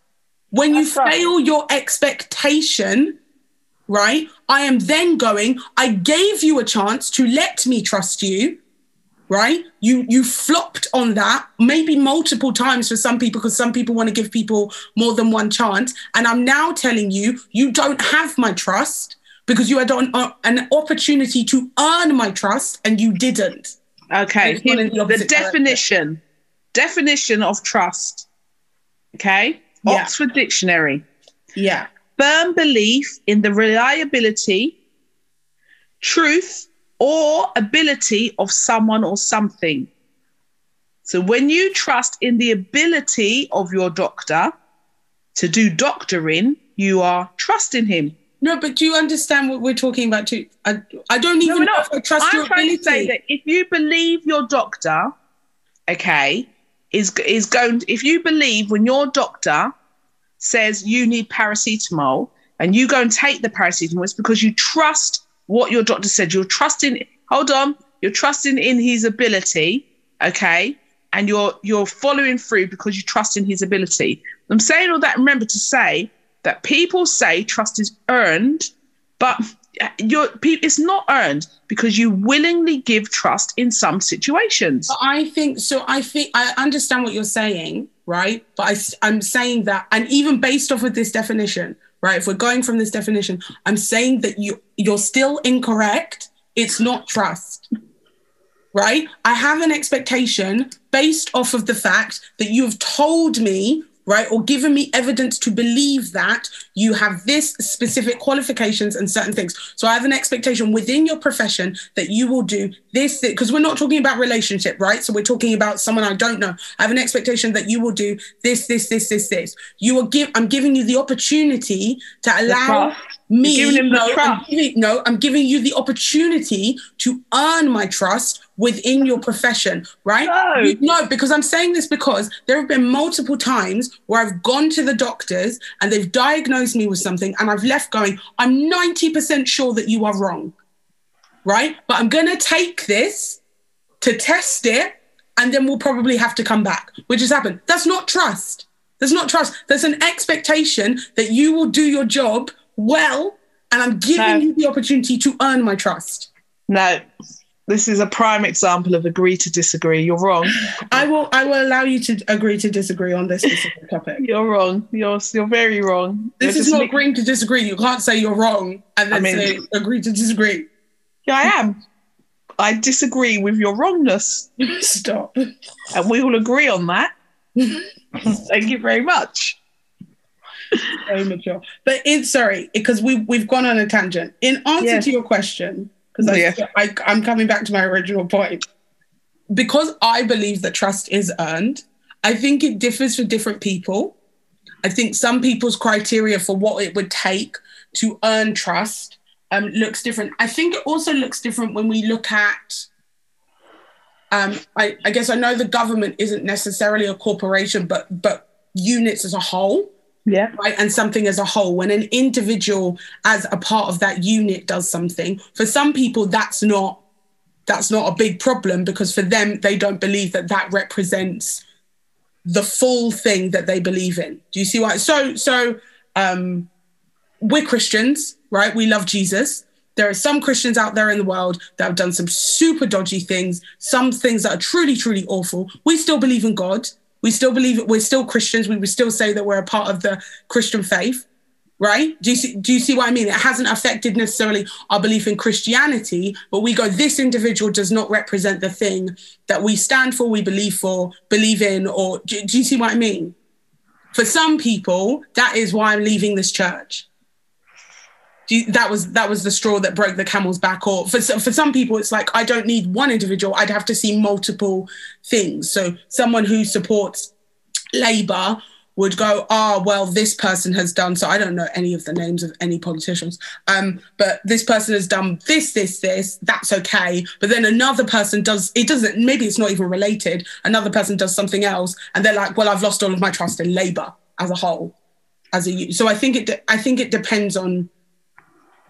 When That's you trust. fail your expectation... Right? I am then going, I gave you a chance to let me trust you. right? You you flopped on that, maybe multiple times for some people, because some people want to give people more than one chance. And I'm now telling you, you don't have my trust because you had an, uh, an opportunity to earn my trust and you didn't. Okay, Here, the, the definition, definition of trust, okay? Yeah. Oxford Dictionary. Yeah. Firm belief in the reliability, truth, or ability of someone or something. So when you trust in the ability of your doctor to do doctoring, you are trusting him. No, but do you understand what we're talking about too? I, I don't even no, know if I trust I'm your trying ability. To say that if you believe your doctor, okay, is is going to, if you believe when your doctor says you need paracetamol and you go and take the paracetamol, it's because you trust what your doctor said. You're trusting, hold on, you're trusting in his ability, okay? And you're you're following through because you trust in his ability. I'm saying all that, remember to say that people say trust is earned, but you're, it's not earned because you willingly give trust in some situations. But I think, so I think, I understand what you're saying, right? But I, I'm saying that, and even based off of this definition, right? If we're going from this definition, I'm saying that you, you're still incorrect. It's not trust, right? I have an expectation based off of the fact that you've told me, right, or given me evidence to believe that you have this specific qualifications and certain things. So I have an expectation within your profession that you will do this, because we're not talking about relationship, right? So we're talking about someone I don't know. I have an expectation that you will do this, this, this, this, this. You are give. I'm giving you the opportunity to allow me. You're giving him the trust. I'm giving, no, I'm giving you the opportunity to earn my trust within your profession, right? No. no, because I'm saying this because there have been multiple times where I've gone to the doctors and they've diagnosed me with something and I've left going, I'm ninety percent sure that you are wrong, right? But I'm going to take this to test it and then we'll probably have to come back, which has happened. That's not trust. That's not trust. There's an expectation that you will do your job well and I'm giving no. you the opportunity to earn my trust. No. This is a prime example of agree to disagree. You're wrong. I will I will allow you to agree to disagree on this specific topic. You're wrong. You're you're very wrong. This you're is not make... agreeing to disagree. You can't say you're wrong and then I mean, say agree to disagree. Yeah, I am. I disagree with your wrongness. Stop. And we will agree on that. Thank you very much. Very mature. But it's sorry, because we we've gone on a tangent. In answer yes. to your question, because I, yeah. I, I'm coming back to my original point. Because I believe that trust is earned, I think it differs for different people. I think some people's criteria for what it would take to earn trust um, looks different. I think it also looks different when we look at, um, I, I guess I know the government isn't necessarily a corporation, but but units as a whole. Yeah. Right. And something as a whole, when an individual as a part of that unit does something, for some people, that's not that's not a big problem because for them, they don't believe that that represents the full thing that they believe in. Do you see why? So so um, we're Christians, right? We love Jesus. There are some Christians out there in the world that have done some super dodgy things, some things that are truly, truly awful. We still believe in God. We still believe it. We're still Christians. We would still say that we're a part of the Christian faith, right? Do you see, do you see what I mean? It hasn't affected necessarily our belief in Christianity, but we go, this individual does not represent the thing that we stand for, we believe for, believe in, or do, do you see what I mean? For some people, that is why I'm leaving this church. Do you, that was that was the straw that broke the camel's back. Or for for some people, it's like I don't need one individual. I'd have to see multiple things. So someone who supports Labour would go, ah, oh, well, this person has done. So I don't know any of the names of any politicians, um, but this person has done this, this, this. That's okay. But then another person does. It doesn't. Maybe it's not even related. Another person does something else, and they're like, well, I've lost all of my trust in Labour as a whole, as a. So I think it. De- I think it depends on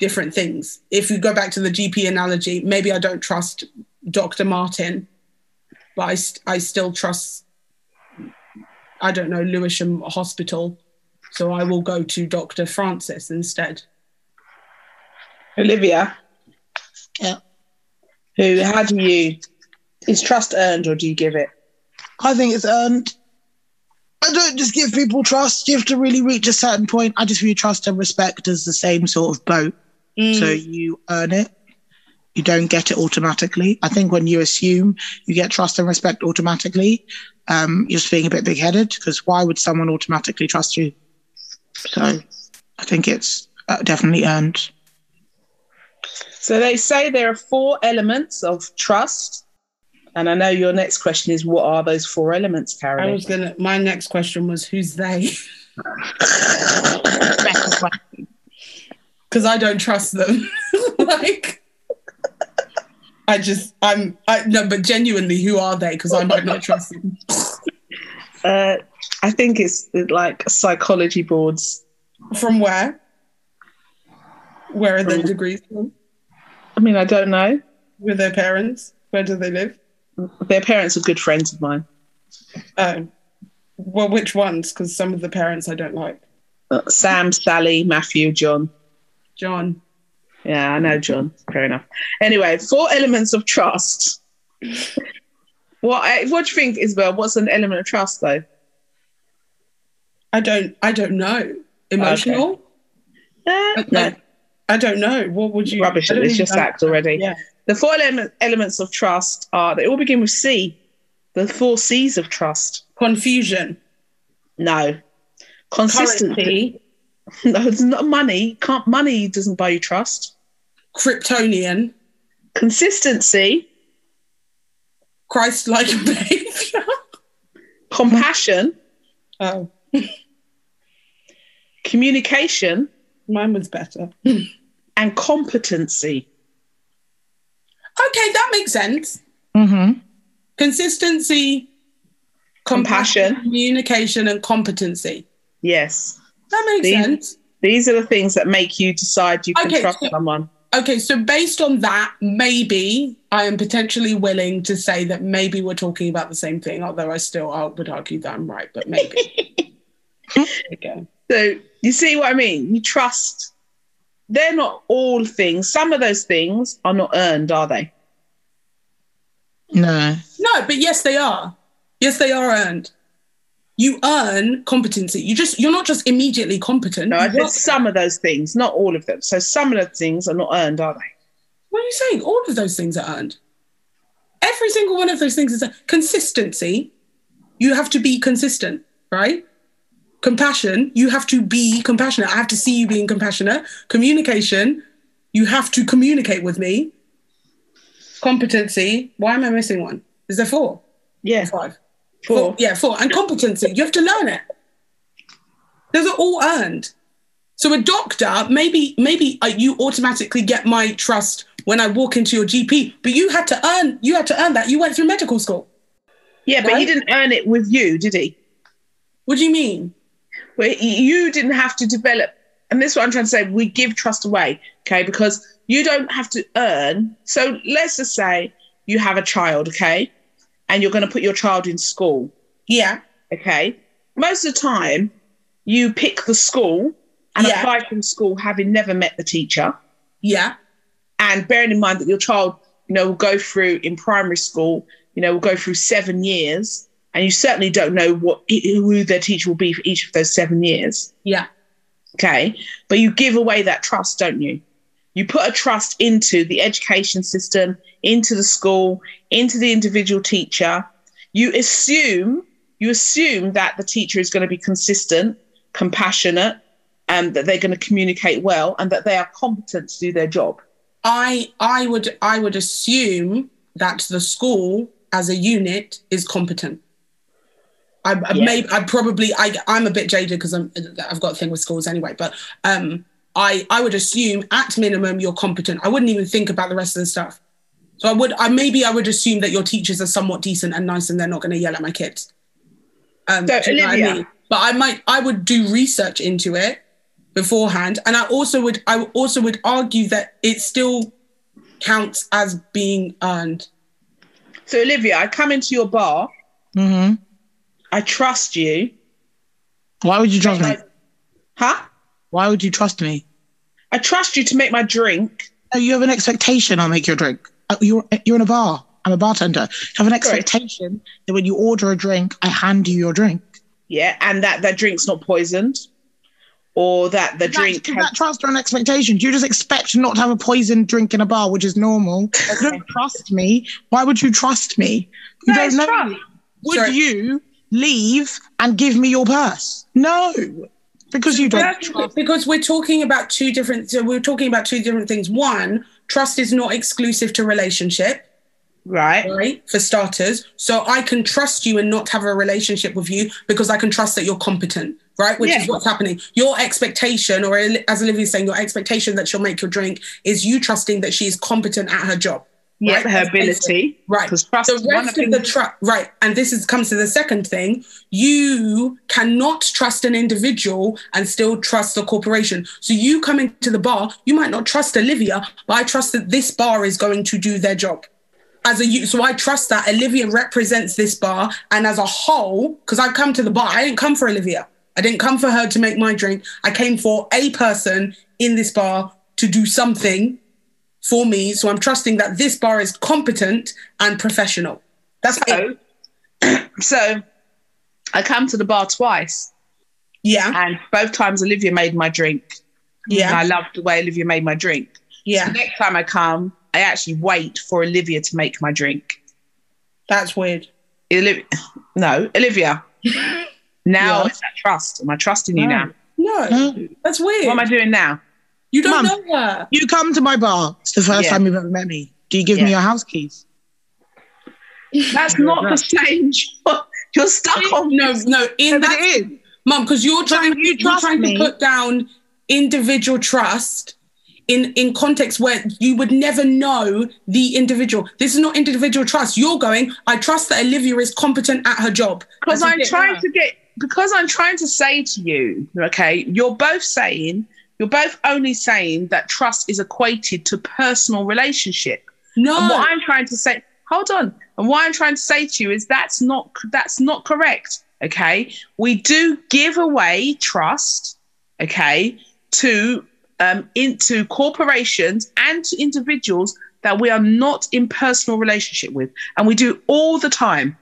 different things. If you go back to the G P analogy, maybe I don't trust Doctor Martin, but I, st- I still trust, I don't know, Lewisham Hospital. So I will go to Doctor Francis instead. Olivia. Yeah. Who, how do you Is trust earned or do you give it? I think it's earned. I don't just give people trust. You have to really reach a certain point. I just view trust and respect as the same sort of boat. Mm. So you earn it. You don't get it automatically. I think when you assume you get trust and respect automatically, um, you're just being a bit big-headed, because why would someone automatically trust you? So I think it's definitely earned. So they say there are four elements of trust. And I know your next question is, what are those four elements, Carolyn? I was gonna, my next question was, who's they? Because I don't trust them. Like, I just, I'm, I no, but genuinely, who are they? Because I might not trust them. uh, I think it's like psychology boards. From where? Where are their degrees from? I mean, I don't know. With their parents? Where do they live? Their parents are good friends of mine. Oh. Well, which ones? Because some of the parents I don't like. Uh, Sam, Sally, Matthew, John. John. Yeah, I know John. Fair enough. Anyway, four elements of trust. What, I, what do you think, Isabel? What's an element of trust, though? I don't I don't know. Emotional? Okay. Uh, no. I don't know. What would you... Rubbish, it's just sacked already. Yeah. The four ele- elements of trust are... They all begin with C. The four C's of trust. Confusion. No. Consistency. Currency. No, it's not money. Can't, money doesn't buy you trust. Kryptonian. Consistency. Christ-like behaviour. Compassion. Oh. Communication. Mine was better. And competency. Okay, that makes sense. Mm-hmm. Consistency, compassion, compassion, communication, and competency. Yes. That makes these, sense. These are the things that make you decide you can okay, trust so, someone. Okay, so based on that, maybe I am potentially willing to say that maybe we're talking about the same thing, although I still I would argue that I'm right, but maybe. Okay. So you see what I mean? You trust. They're not all things. Some of those things are not earned, are they? No. No, but yes, they are. Yes, they are earned. You earn competency. You just, you're not just immediately competent. No, I said some of those things, not all of them. So some of the things are not earned, are they? What are you saying? All of those things are earned. Every single one of those things is earned. Consistency. You have to be consistent, right? Compassion, you have to be compassionate. I have to see you being compassionate. Communication, you have to communicate with me. Competency, why am I missing one? Is there four? Yeah. Five. Four. four. Yeah, four. And competency, you have to learn it. Those are all earned. So a doctor, maybe maybe you automatically get my trust when I walk into your G P, but you had to earn, you had to earn that. You went through medical school. Yeah, right? But he didn't earn it with you, did he? What do you mean? Well, you didn't have to develop, and this is what I'm trying to say, we give trust away, okay, because you don't have to earn. So let's just say you have a child, okay, and you're going to put your child in school. Yeah. Okay. Most of the time, you pick the school and yeah. apply from school having never met the teacher. Yeah. And bearing in mind that your child, you know, will go through in primary school, you know, will go through seven years. And you certainly don't know what who their teacher will be for each of those seven years. Yeah. Okay. But you give away that trust, don't you? You put a trust into the education system, into the school, into the individual teacher. You assume, you assume that the teacher is going to be consistent, compassionate, and that they're going to communicate well and that they are competent to do their job. I I would I would assume that the school as a unit is competent. I, I yeah. maybe I probably I I'm a bit jaded because I'm I've got a thing with schools anyway. But um, I I would assume at minimum you're competent. I wouldn't even think about the rest of the stuff. So I would I maybe I would assume that your teachers are somewhat decent and nice and they're not going to yell at my kids. Um, so, Olivia, I mean? But I might I would do research into it beforehand, and I also would I also would argue that it still counts as being earned. So Olivia, I come into your bar. Mm-hmm. I trust you. Why would you trust me? Huh? Why would you trust me? I trust you to make my drink. Oh, you have an expectation I'll make your drink. You're, you're in a bar. I'm a bartender. I have an expectation Sorry. that when you order a drink, I hand you your drink. Yeah, and that that drink's not poisoned, or that the that, drink... Has... That trust or an expectation. Do you just expect not to have a poisoned drink in a bar, which is normal? Okay. You don't trust me. Why would you trust me? You no, don't know trust. me. Would Sorry. you leave and give me your purse? No. Because you don't trust. Because we're talking about two different... So we're talking about two different things. One, trust is not exclusive to relationship. Right. Right. For starters. So I can trust you and not have a relationship with you because I can trust that you're competent. Right. Which yeah. is what's happening. Your expectation, or as Olivia's saying, your expectation that she'll make your drink is you trusting that she's competent at her job. Yeah. Right? Her That's ability. Basic. Right. Trust the rest of the trust. Right. And this is comes to the second thing. You cannot trust an individual and still trust the corporation. So you come into the bar, you might not trust Olivia, but I trust that this bar is going to do their job. As a so I trust that Olivia represents this bar, and as a whole, because I've come to the bar, I didn't come for Olivia. I didn't come for her to make my drink. I came for a person in this bar to do something for me. So I'm trusting that this bar is competent and professional. That's so, it. So I come to the bar twice. Yeah. And both times Olivia made my drink. Yeah. And I loved the way Olivia made my drink. Yeah. So next time I come, I actually wait for Olivia to make my drink. That's weird. Oli- no, Olivia. Now yeah. it's that trust. Am I trusting you no. now? No, that's weird. What am I doing now? You don't Mom, know her. You come to my bar. It's the first yeah. time you've ever met me. Do you give yeah. me your house keys? That's not the same. You're stuck it, on no, no. In no, that it is, Mum, because you're so trying. You you're trying me. to put down individual trust. in in context where you would never know the individual. This is not individual trust. You're going, I trust that Olivia is competent at her job. Because I'm trying to get, because I'm trying to say to you, okay, you're both saying, you're both only saying that trust is equated to personal relationship. No. And what I'm trying to say, hold on. And what I'm trying to say to you is that's not, that's not correct, okay? We do give away trust, okay, to... Um, into corporations and to individuals that we are not in personal relationship with, and we do all the time,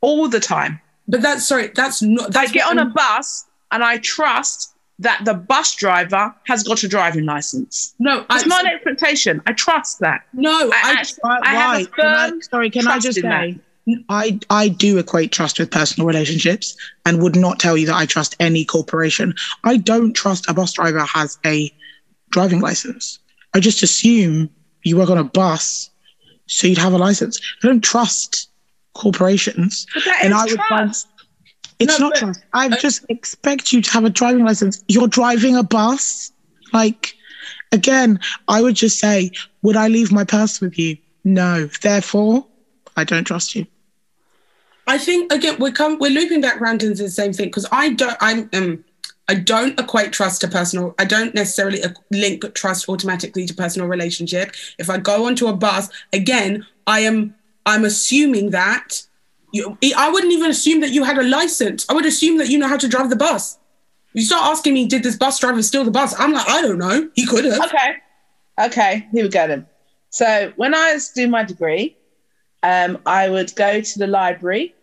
all the time. But that's sorry, that's not. That's I get on I'm... a bus and I trust that the bus driver has got a driving license. No, it's not an expectation. I trust that. No, I, I, actually, I, I have a firm can I, sorry, can I just say? I, I do equate trust with personal relationships and would not tell you that I trust any corporation. I don't trust a bus driver has a driving license. I just assume you work on a bus, so you'd have a license. I don't trust corporations. But that and is I would trust. Find, it's no, not trust. I okay. just expect you to have a driving license. You're driving a bus. Like, again, I would just say, would I leave my purse with you? No. Therefore, I don't trust you. I think again we're come, we're looping back round into the same thing because I don't. I'm. Um, I don't equate trust to personal. I don't necessarily link trust automatically to personal relationship. If I go onto a bus, again, I am I'm assuming that you, I wouldn't even assume that you had a license. I would assume that you know how to drive the bus. You start asking me, did this bus driver steal the bus? I'm like, I don't know. He could have. Okay. Okay. Here we go then. So when I was doing my degree, um, I would go to the library.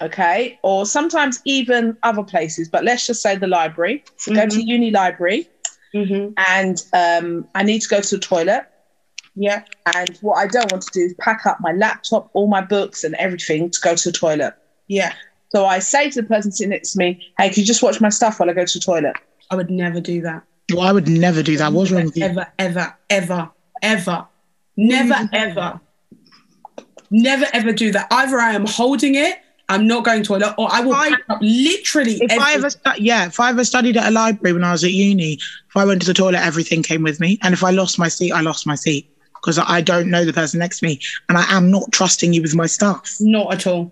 Okay, or sometimes even other places, but let's just say the library. So mm-hmm. go to uni library, mm-hmm. and um, I need to go to the toilet. Yeah. And what I don't want to do is pack up my laptop, all my books and everything to go to the toilet. Yeah. So I say to the person sitting next to me, hey, can you just watch my stuff while I go to the toilet? I would never do that. Well, I would never do that. What's wrong with you? Ever, ever, ever, ever. Never, mm-hmm. ever. Never, ever do that. Either I am holding it, I'm not going to a lot, or I will I, pack up literally if everything. I ever stu- yeah, if I ever studied at a library when I was at uni, if I went to the toilet, everything came with me. And if I lost my seat, I lost my seat because I don't know the person next to me and I am not trusting you with my stuff. Not at all.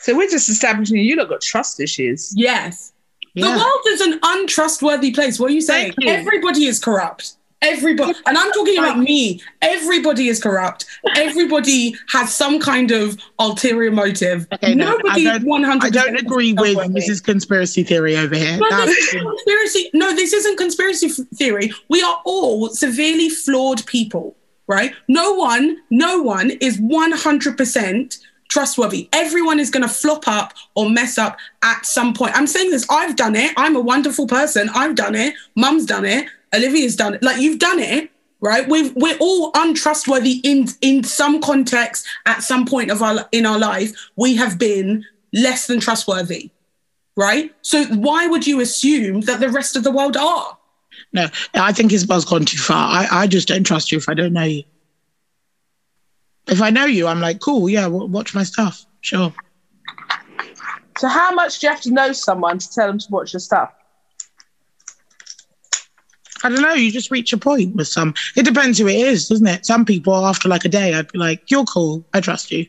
So we're just establishing you lot got trust issues. Yes. Yeah. The world is an untrustworthy place. What are you saying? You. Everybody is corrupt. Everybody, and I'm talking about me, everybody is corrupt. Everybody has some kind of ulterior motive. Okay, Nobody no, one hundred percent. I don't agree with Missus Conspiracy Theory over here. No, this conspiracy, no, this isn't conspiracy theory. We are all severely flawed people. right? No one, no one is one hundred percent trustworthy. Everyone is going to flop up or mess up at some point. I'm saying this, I've done it. I'm a wonderful person. I've done it. Mum's done it. Olivia's done it. Like, you've done it, right? We've, we're all untrustworthy in, in some context at some point of our, in our life. We have been less than trustworthy, right? So why would you assume that the rest of the world are? No, I think his buzz gone too far. I, I just don't trust you if I don't know you. If I know you, I'm like, cool, yeah, w- watch my stuff, sure. So how much do you have to know someone to tell them to watch your stuff? I don't know, you just reach a point with some. It depends who it is, doesn't it? Some people, after like a day, I'd be like, you're cool, I trust you.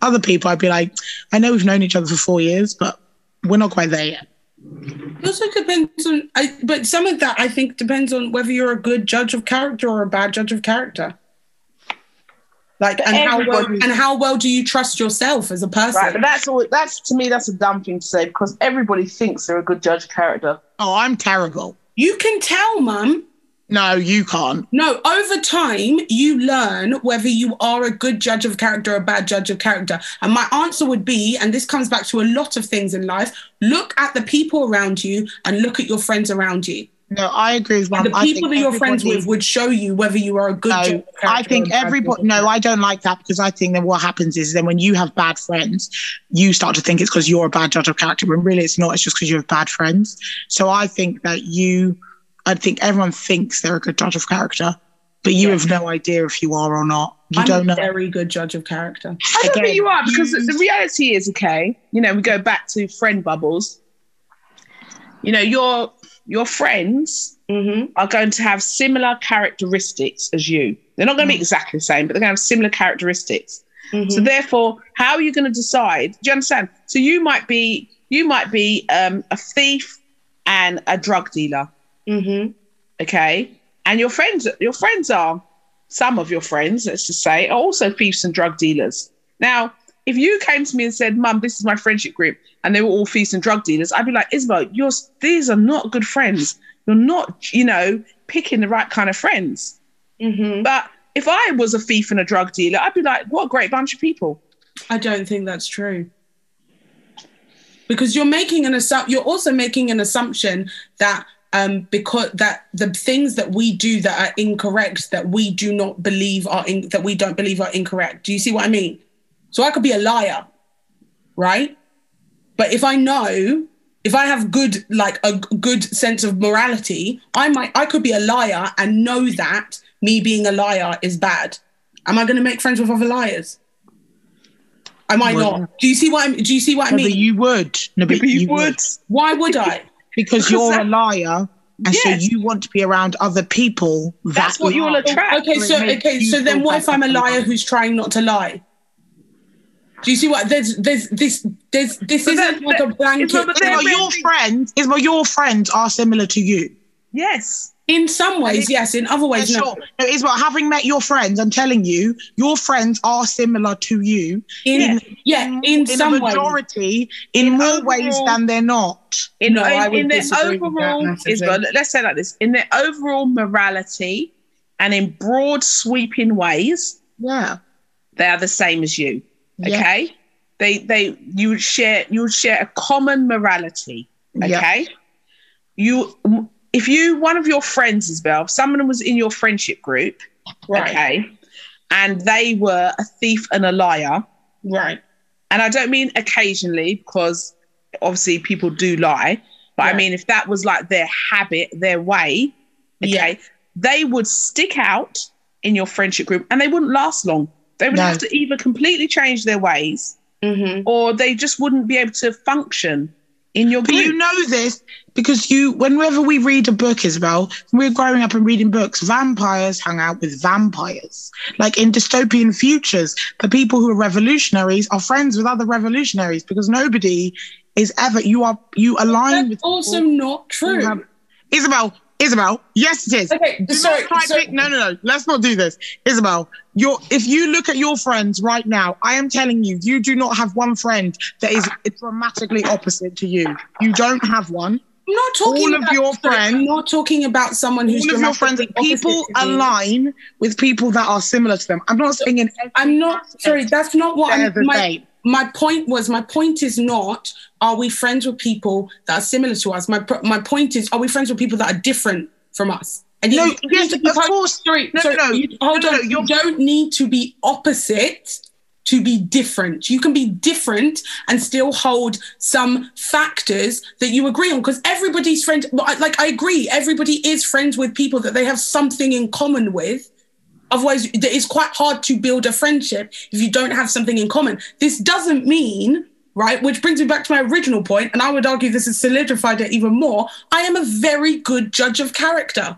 Other people, I'd be like, I know we've known each other for four years, but we're not quite there yet. It also depends on, I, but some of that, I think, depends on whether you're a good judge of character or a bad judge of character. Like, and how, well, and how well do you trust yourself as a person? Right, but that's all. That's, to me, that's a dumb thing to say, because everybody thinks they're a good judge of character. Oh, I'm terrible. You can tell, Mum. No, you can't. No, over time, you learn whether you are a good judge of character or a bad judge of character. And my answer would be, and this comes back to a lot of things in life, look at the people around you and look at your friends around you. No, I agree with Mum. The people that you're friends with would show you whether you are a good no, judge. I think everybody... No, I don't like that, because I think that what happens is then when you have bad friends, you start to think it's because you're a bad judge of character, when really it's not. It's just because you have bad friends. So I think that you... I think everyone thinks they're a good judge of character, but you yeah. have no idea if you are or not. You I'm don't know. I'm a very good judge of character. I don't Again, think you are, because you... the reality is, okay, you know, we go back to friend bubbles. You know, you're... Your friends mm-hmm. are going to have similar characteristics as you. They're not going to mm-hmm. be exactly the same, but they're going to have similar characteristics. Mm-hmm. So therefore, how are you going to decide? Do you understand? So you might be you might be um, a thief and a drug dealer, mm-hmm. okay? And your friends your friends are, some of your friends, let's just say, are also thieves and drug dealers. Now, if you came to me and said, Mum, this is my friendship group, and they were all thieves and drug dealers, I'd be like, Isabel, you're, these are not good friends. You're not, you know, picking the right kind of friends. Mm-hmm. But if I was a thief and a drug dealer, I'd be like, what a great bunch of people. I don't think that's true. Because you're making an assu- you're also making an assumption that um, because that the things that we do that are incorrect, that we do not believe are in- that we don't believe are incorrect. Do you see what I mean? So I could be a liar, right? But if I know, if I have good, like a good sense of morality, I might, I could be a liar and know that me being a liar is bad. Am I going to make friends with other liars? Am I well, not? Do you see what I, do you see what no, I mean? But you would. No, but, but you, you would. would. Why would I? Because, because you're that- a liar. And yes. so you want to be around other people. That That's what you'll attract. Okay, so okay, so then what if I'm a liar who's trying not to lie? Do you see what there's there's this there's this but isn't like a blanket. Well, well, your friends is well, your friends are similar to you. Yes, in some ways, it, yes. In other ways, no. Sure. No, is what having met your friends, I'm telling you, your friends are similar to you. In, in yeah, in, in, in some a majority, ways. in, in more overall, ways than they're not. In, no, in, I would in their overall, is well, let's say like this: in their overall morality, and in broad sweeping ways, yeah, they are the same as you. Okay, yeah. they they you share you share a common morality. Okay, yeah. you if you one of your friends as well, someone was in your friendship group, right. okay, and they were a thief and a liar, right? And I don't mean occasionally, because obviously people do lie, but right. I mean if that was like their habit, their way, okay, yeah. they would stick out in your friendship group and they wouldn't last long. They would no. have to either completely change their ways mm-hmm. or they just wouldn't be able to function in your group. But you know this because you, whenever we read a book, Isabel, when we were growing up and reading books, vampires hung out with vampires. Like in dystopian futures, the people who are revolutionaries are friends with other revolutionaries because nobody is ever, you are, you align That's with... That's also not true. Have, Isabel... Isabel, yes, it is. Okay, sorry, sorry. No, no, no. Let's not do this. Isabel, you're, if you look at your friends right now, I am telling you, you do not have one friend that is dramatically opposite to you. You don't have one. not talking all of about your friends. I'm not talking about someone who's all of your friends. People align with people that are similar to them. I'm not saying in every I'm not sorry. That's not what I'm. My, my point was. My point is not. Are we friends with people that are similar to us? My my point is. Are we friends with people that are different from us? And no. You, yes. You, of you, course. Sorry. No. Sorry, no. You, hold no, on. No, you don't need to be opposite to be different. You can be different and still hold some factors that you agree on, because everybody's friend, like I agree, everybody is friends with people that they have something in common with. Otherwise, it's quite hard to build a friendship if you don't have something in common. This doesn't mean, right, which brings me back to my original point, and I would argue this has solidified it even more, I am a very good judge of character.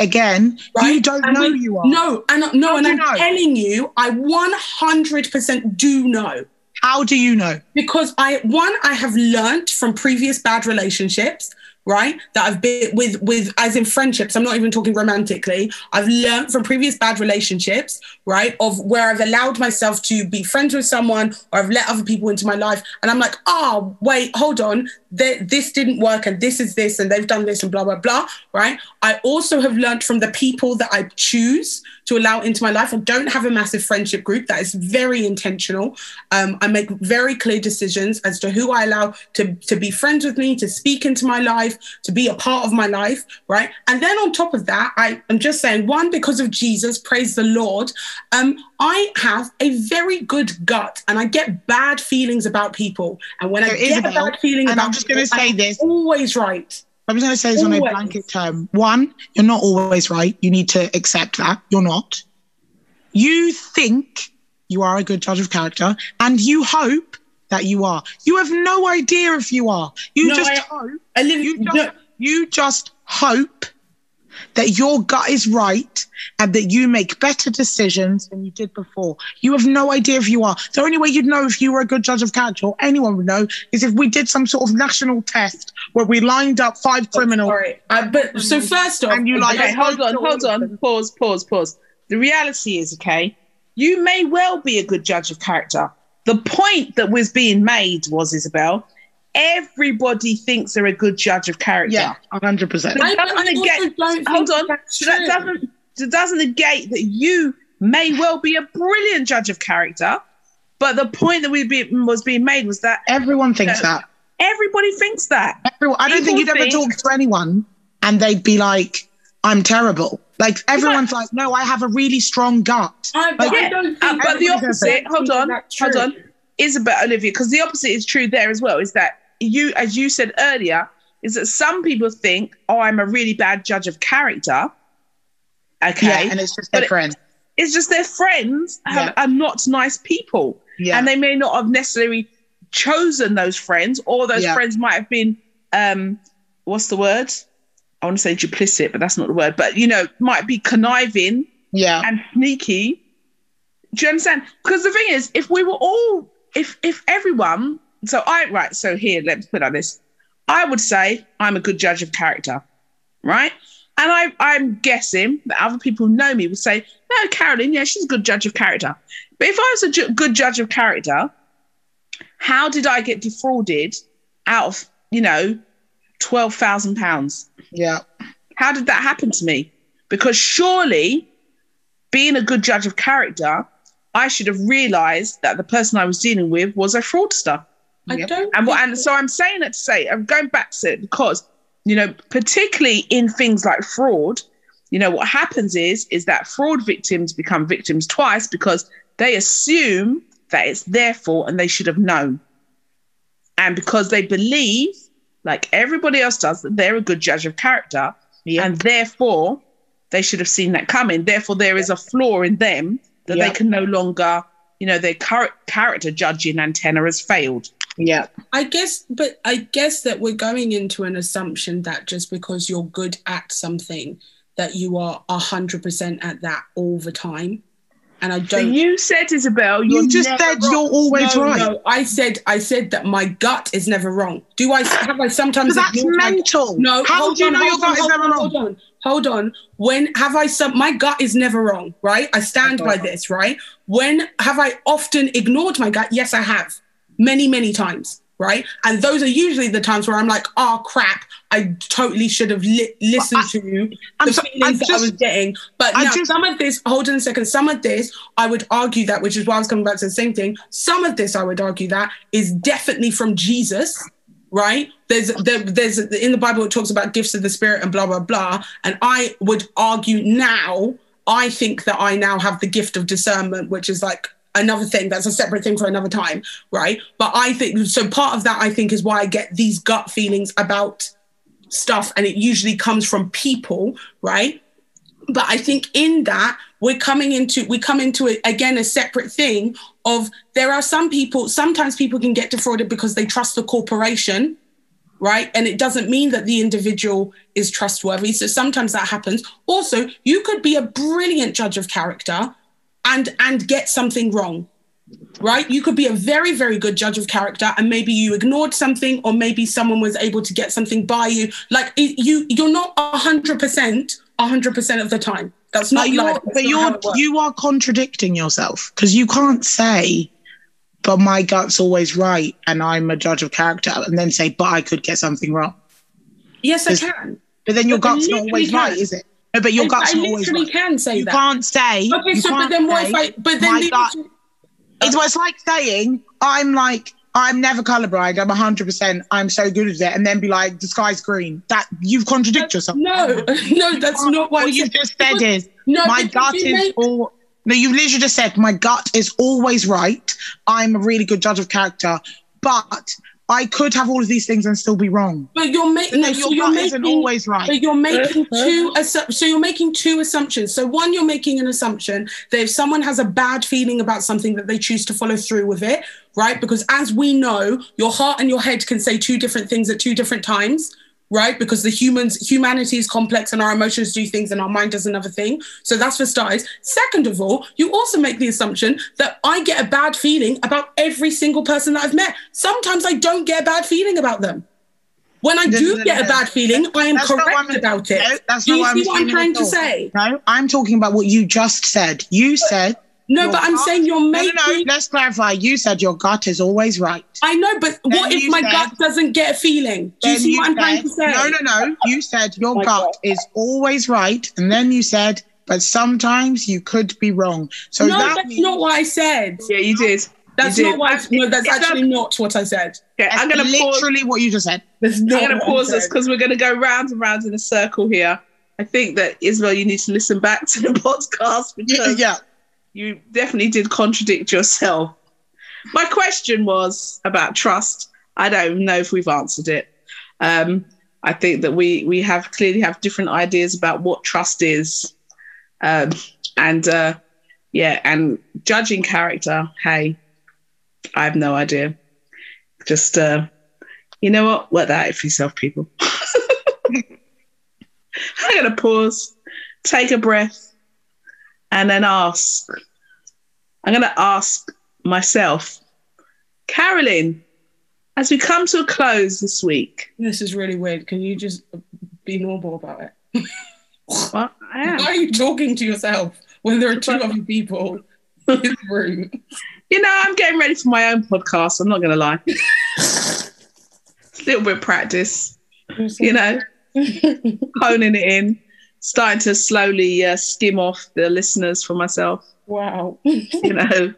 Again, right? You don't and know we, you are. No, and no, How and I'm know? telling you, I one hundred percent do know. How do you know? Because I, one, I have learnt from previous bad relationships, right? That I've been with, with, as in friendships, I'm not even talking romantically. I've learnt from previous bad relationships, right? Of where I've allowed myself to be friends with someone, or I've let other people into my life. And I'm like, oh, wait, hold on. They, this didn't work, and this is this, and they've done this, and blah, blah, blah, right? I also have learned from the people that I choose to allow into my life. I don't have a massive friendship group. That is very intentional. Um, I make very clear decisions as to who I allow to, to be friends with me, to speak into my life, to be a part of my life, right? And then on top of that, I, I'm just saying, one, because of Jesus, praise the Lord, um, I have a very good gut, and I get bad feelings about people. And when so I get a bad feeling about people, I'm going to say this. Always right. I'm just going to say this always. On a blanket term. One, you're not always right. You need to accept that. You're not. You think you are a good judge of character, and you hope that you are. You have no idea if you are. You no, just I, hope. I live, you, just, no. you just hope that your gut is right and that you make better decisions than you did before. You have no idea if you are. The only way you'd know if you were a good judge of character, or anyone would know, is if we did some sort of national test where we lined up five criminals. Sorry. Uh, but so first off, and you like, okay, hold on, hold on, pause, pause, pause. The reality is, okay, you may well be a good judge of character. The point that was being made was, Isabel, everybody thinks they're a good judge of character. Yeah, one hundred percent. I, I negate, don't hold on. That doesn't, that doesn't negate that you may well be a brilliant judge of character, but the point that we be, was being made was that everyone thinks uh, that. Everybody thinks that. Everyone, I don't People think you'd think, ever talk to anyone and they'd be like, I'm terrible. Like, everyone's yeah. like, no, I have a really strong gut. I, but, like, yeah, I don't think uh, but the opposite, hold on, hold on, Isabel, Olivia, because the opposite is true there as well, is that you, as you said earlier, is that some people think, oh, I'm a really bad judge of character. Okay. Yeah, and it's just their friends. It, it's just their friends have, yeah. are not nice people. Yeah. And they may not have necessarily chosen those friends, or those yeah. friends might have been, um, what's the word? I want to say duplicit, but that's not the word. But, you know, might be conniving yeah. and sneaky. Do you understand? Because the thing is, if we were all, if if everyone... So I, right, so here, let's put it like this. I would say I'm a good judge of character, right? And I, I'm guessing that other people who know me would say, no, Caroline, yeah, she's a good judge of character. But if I was a ju- good judge of character, how did I get defrauded out of, you know, twelve thousand pounds? Yeah. How did that happen to me? Because surely being a good judge of character, I should have realised that the person I was dealing with was a fraudster. I yep. don't and, and so I'm saying that to say, I'm going back to it because, you know, particularly in things like fraud, you know, what happens is, is that fraud victims become victims twice because they assume that it's their fault and they should have known. And because they believe, like everybody else does, that they're a good judge of character yep. and therefore they should have seen that coming. Therefore, there is a flaw in them that yep. they can no longer, you know, their char- character judging antenna has failed. Yeah, I guess, but I guess that we're going into an assumption that just because you're good at something, that you are a hundred percent at that all the time. And I don't. But you said, Isabel, you just said wrong. You're always no, right. No, I said, I said that my gut is never wrong. Do I have I sometimes? That's mental. No, how do you know your gut is never wrong? Hold on, hold on. When have I some? My gut is never wrong, right? I stand by this, right? When have I often ignored my gut? Yes, I have. Many, many times. right? And those are usually the times where I'm like, oh, crap, I totally should have li- listened I, to I'm the so, feelings just, that I was getting. But now, just, some of this, hold on a second, some of this, I would argue that, which is why I was coming back to the same thing, some of this, I would argue that, is definitely from Jesus, right? There's, there, there's in the Bible, it talks about gifts of the Spirit and blah, blah, blah. And I would argue now, I think that I now have the gift of discernment, which is like, another thing that's a separate thing for another time, right? But I think so part of that I think is why I get these gut feelings about stuff, and it usually comes from people, right? But I think in that we're coming into we come into it again a separate thing of there are some people, sometimes people can get defrauded because they trust the corporation, right? And it doesn't mean that the individual is trustworthy. So sometimes that happens. Also, you could be a brilliant judge of character and and get something wrong, right? You could be a very, very good judge of character and maybe you ignored something, or maybe someone was able to get something by you. Like, it, you, you're not one hundred percent, one hundred percent of the time. That's not but life. That's but not you're, you are contradicting yourself, because you can't say, but my gut's always right and I'm a judge of character, and then say, but I could get something wrong. Yes, I can. But then your but gut's not always can. right, is it? No, but your gut's I literally always can say you that. You can't say. Okay, so but then what if I? But then my gut, literally... it's, it's like saying I'm like I'm never colorblind. I'm one hundred percent. I'm so good at it, and then be like the sky's green. That you've contradicted yourself. No, no, that's not what you just said. Is no, my gut is make... all. No, you literally just said my gut is always right. I'm a really good judge of character, but I could have all of these things and still be wrong. But you're making no, so your gut isn't always right. But you're making two assu- so you're making two assumptions. So one, you're making an assumption that if someone has a bad feeling about something that they choose to follow through with it, right? Because as we know, your heart and your head can say two different things at two different times, right? Because the humans humanity is complex and our emotions do things and our mind does another thing. So that's for starters. Second of all, you also make the assumption that I get a bad feeling about every single person that I've met. Sometimes I don't get a bad feeling about them. When I no, do no, get no. a bad feeling, I am that's correct about it. No, that's do you not see what I'm, what I'm trying to say? No, I'm talking about what you just said. You but, said... No, but I'm gut, saying you're making... No, no, no, let's clarify. You said your gut is always right. I know, but then what if my said, gut doesn't get a feeling? Do you see what I'm trying to say? No, no, no. You said your my gut God. is always right, and then you said, but sometimes you could be wrong. So no, that that's means- not what I said. Yeah, you did. That's you not did. what I, no, that's actually that, not what I said. Okay, I'm gonna literally pause, what you just said. I'm going to pause this because we're going to go round and round in a circle here. I think that, Isabel, you need to listen back to the podcast because... yeah. yeah. You definitely did contradict yourself. My question was about trust. I don't know if we've answered it. Um, I think that we we have clearly have different ideas about what trust is. Um, and, uh, yeah, and judging character, hey, I have no idea. Just, uh, you know what? Work that out for yourself, people. I'm going to pause, take a breath, and then ask, I'm going to ask myself, Carolyn, as we come to a close this week. This is really weird. Can you just be normal about it? What? I am. Why are you talking to yourself when there are two other people in the room? You know, I'm getting ready for my own podcast. I'm not going to lie. A little bit of practice, you know, honing it in. Starting to slowly uh, skim off the listeners for myself. Wow. You know,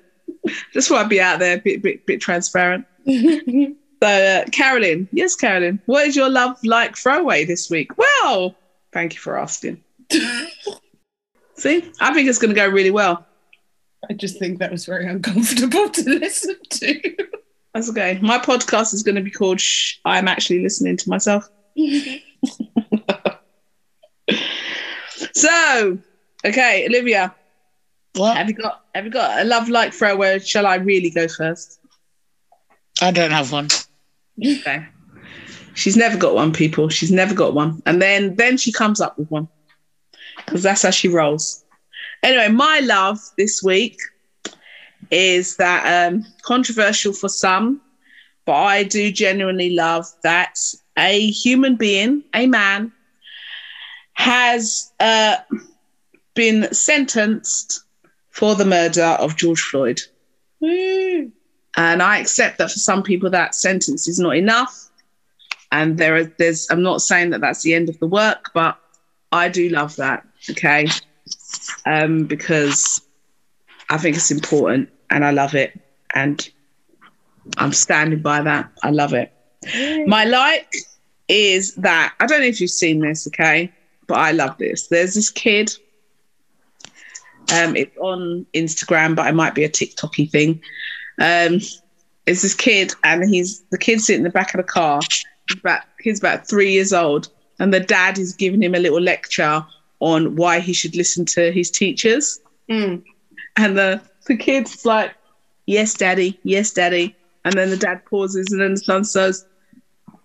just want to be out there, a bit, bit, bit transparent. So, uh, Carolyn, yes, Carolyn, what is your love like throwaway this week? Well, thank you for asking. See, I think it's going to go really well. I just think that was very uncomfortable to listen to. That's okay. My podcast is going to be called Shh, I'm Actually Listening to Myself. So, okay, Olivia, what have you got? Have you got a love like throwaway? Shall I really go first? I don't have one. Okay, she's never got one, people. She's never got one, and then then she comes up with one because that's how she rolls. Anyway, my love this week is that um, controversial for some, but I do genuinely love that a human being, a man, has uh, been sentenced for the murder of George Floyd. Mm. And I accept that for some people that sentence is not enough. And there are, there's, I'm not saying that that's the end of the work, but I do love that, okay? Um, because I think it's important and I love it. And I'm standing by that. I love it. Yay. My like is that, I don't know if you've seen this, okay? But I love this. There's this kid. Um, it's on Instagram, but it might be a TikTok-y thing. Um, it's this kid, and he's the kid's sitting in the back of the car. He's about, he's about three years old, and the dad is giving him a little lecture on why he should listen to his teachers. Mm. And the, the kid's like, yes, daddy, yes, daddy. And then the dad pauses, and then the son says,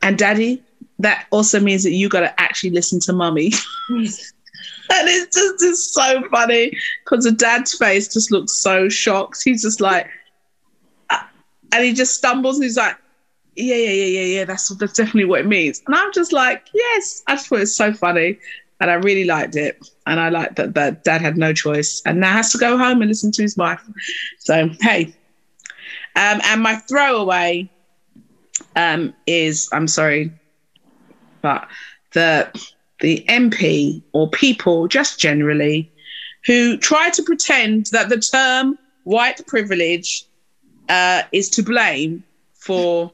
and daddy, that also means that you got to actually listen to mummy. And it's just it's so funny because the dad's face just looks so shocked. He's just like, uh, and he just stumbles and he's like, yeah, yeah, yeah, yeah, yeah. That's, that's definitely what it means. And I'm just like, yes, I just thought it was so funny. And I really liked it. And I liked that, that dad had no choice and now has to go home and listen to his wife. So, hey. Um, and my throwaway um, is, I'm sorry, but the... the M P or people just generally who try to pretend that the term white privilege uh, is to blame for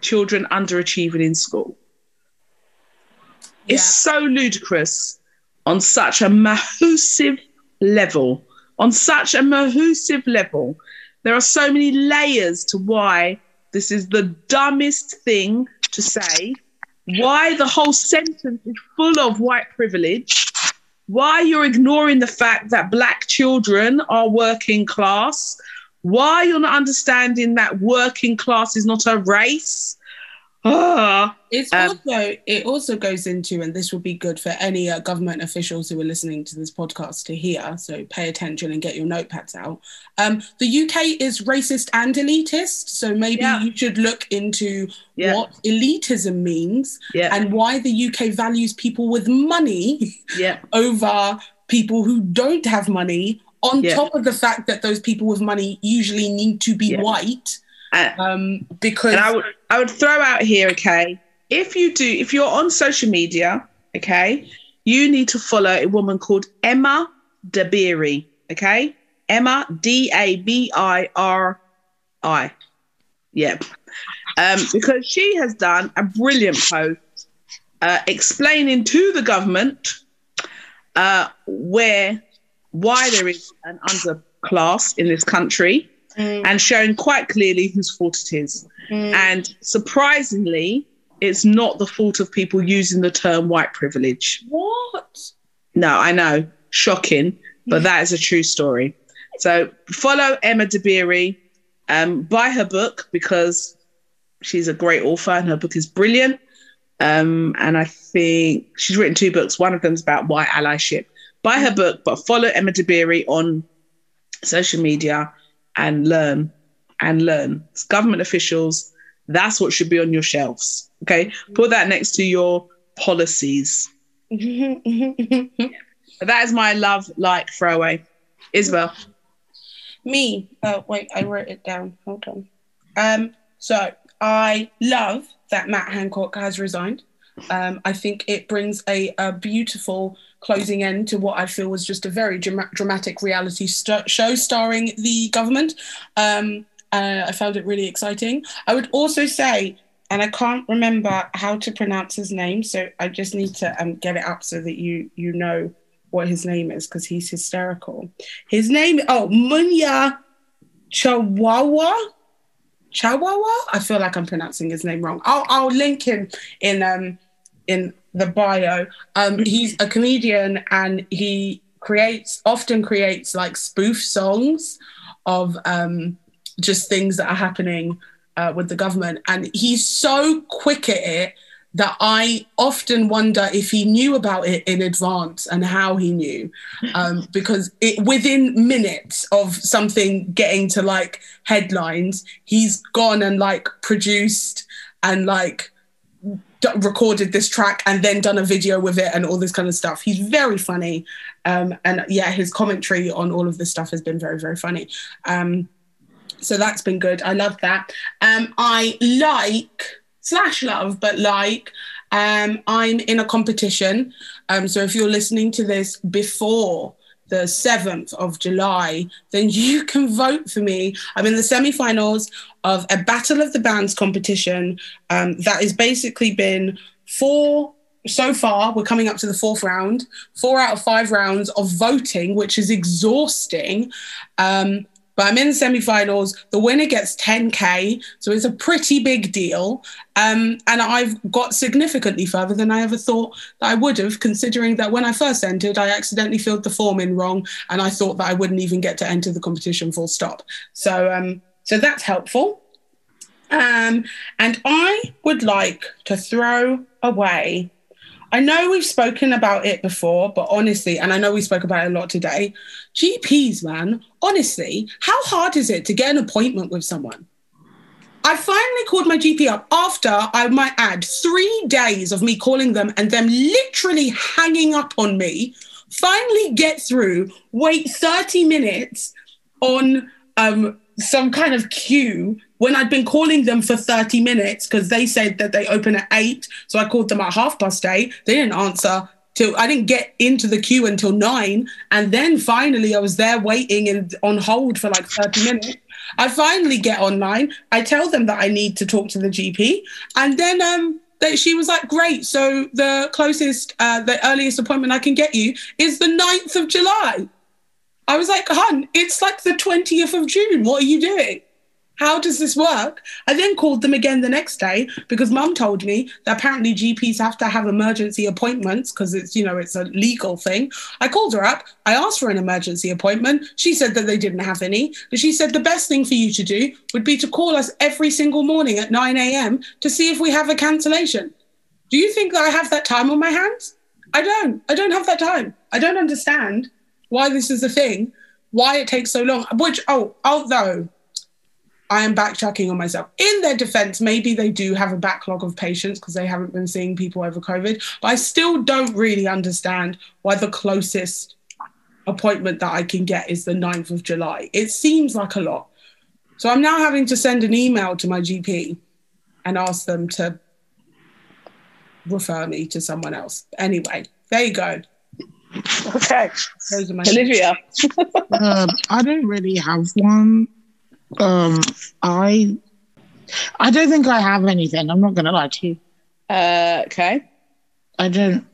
children underachieving in school. Yeah. It's so ludicrous on such a massive level, on such a massive level. There are so many layers to why this is the dumbest thing to say. Why the whole sentence is full of white privilege, why you're ignoring the fact that black children are working class, why you're not understanding that working class is not a race. Oh. It's um, also, it also goes into, and this will be good for any uh, government officials who are listening to this podcast to hear, so pay attention and get your notepads out. Um, the U K is racist and elitist, so maybe yeah. you should look into yeah. what elitism means yeah. and why the U K values people with money yeah. over people who don't have money, on yeah. top of the fact that those people with money usually need to be yeah. white. Uh, um, because I would, I would throw out here, okay, if you do, if you're on social media, okay, you need to follow a woman called Emma Dabiri, okay, Emma D A B I R I, yeah, um, because she has done a brilliant post uh, explaining to the government uh, where, why there is an underclass in this country. Mm. And showing quite clearly whose fault it is. Mm. And surprisingly, it's not the fault of people using the term white privilege. What? No, I know. Shocking. But that is a true story. So follow Emma Dabiri. Um, buy her book because she's a great author and her book is brilliant. Um, and I think she's written two books. One of them is about white allyship. Buy her book, but follow Emma Dabiri on social media. And learn, and learn. It's government officials, that's what should be on your shelves, okay? Put that next to your policies. Yeah. That is my love, like, throwaway. Isabel. Me, oh, wait, I wrote it down, hold on. Um, so I love that Matt Hancock has resigned. Um, I think it brings a, a beautiful closing end to what I feel was just a very dra- dramatic reality st- show starring the government. Um, uh, I found it really exciting. I would also say, and I can't remember how to pronounce his name, so I just need to um, get it up so that you you know what his name is, because he's hysterical. His name, oh, Munya Chawawa? Chawawa? I feel like I'm pronouncing his name wrong. I'll, I'll link him in... Um, in the bio. Um, he's a comedian and he creates, often creates like spoof songs of um, just things that are happening uh, with the government. And he's so quick at it that I often wonder if he knew about it in advance and how he knew. Um, because it, within minutes of something getting to like headlines, he's gone and like produced and like D- recorded this track and then done a video with it and all this kind of stuff. He's very funny. Um, and yeah, his commentary on all of this stuff has been very, very funny. Um, so that's been good. I love that. Um, I like, slash love, but like, um, I'm in a competition. Um, so if you're listening to this before the seventh of July, then you can vote for me. I'm in the semi-finals of a Battle of the Bands competition um, that has basically been four, so far, we're coming up to the fourth round, four out of five rounds of voting, which is exhausting. Um, but I'm in the semi-finals. The winner gets ten K, so it's a pretty big deal. Um, and I've got significantly further than I ever thought that I would have, considering that when I first entered, I accidentally filled the form in wrong, and I thought that I wouldn't even get to enter the competition full stop. So, um, so that's helpful. Um, and I would like to throw away... I know we've spoken about it before, but honestly, and I know we spoke about it a lot today, G Ps, man, honestly, how hard is it to get an appointment with someone? I finally called my G P up after, I might add, three days of me calling them and them literally hanging up on me, finally get through, wait thirty minutes on um, some kind of queue when I'd been calling them for thirty minutes, because they said that they open at eight. So I called them at half past eight. They didn't answer till I didn't get into the queue until nine. And then finally I was there waiting and on hold for like thirty minutes. I finally get online. I tell them that I need to talk to the G P. And then um, that she was like, great. So the closest, uh, the earliest appointment I can get you is the ninth of July. I was like, hun, it's like the twentieth of June. What are you doing? How does this work? I then called them again the next day because mum told me that apparently G Ps have to have emergency appointments because it's, you know, it's a legal thing. I called her up. I asked for an emergency appointment. She said that they didn't have any. But she said the best thing for you to do would be to call us every single morning at nine a.m. to see if we have a cancellation. Do you think that I have that time on my hands? I don't. I don't have that time. I don't understand why this is a thing, why it takes so long. Which, oh, although... I am backtracking on myself. In their defense, maybe they do have a backlog of patients because they haven't been seeing people over COVID, but I still don't really understand why the closest appointment that I can get is the ninth of July. It seems like a lot. So I'm now having to send an email to my G P and ask them to refer me to someone else. Anyway, there you go. Okay. Those are my Olivia. uh, I don't really have one. Um, I, I don't think I have anything. I'm not going to lie to you. Uh, okay. I don't.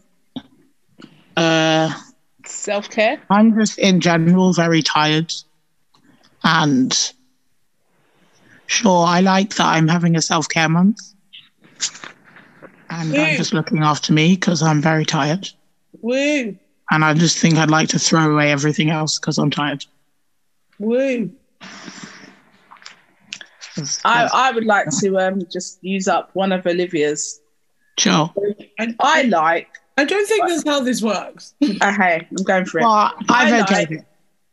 Uh, self-care. I'm just in general very tired, and sure, I like that I'm having a self-care month, and Woo. I'm just looking after me because I'm very tired. Woo. And I just think I'd like to throw away everything else because I'm tired. Woo. I, I would like to um, just use up one of Olivia's. Sure. And I like... I don't think that's how this works. Okay, I'm going for it. Well, I'm okay like, with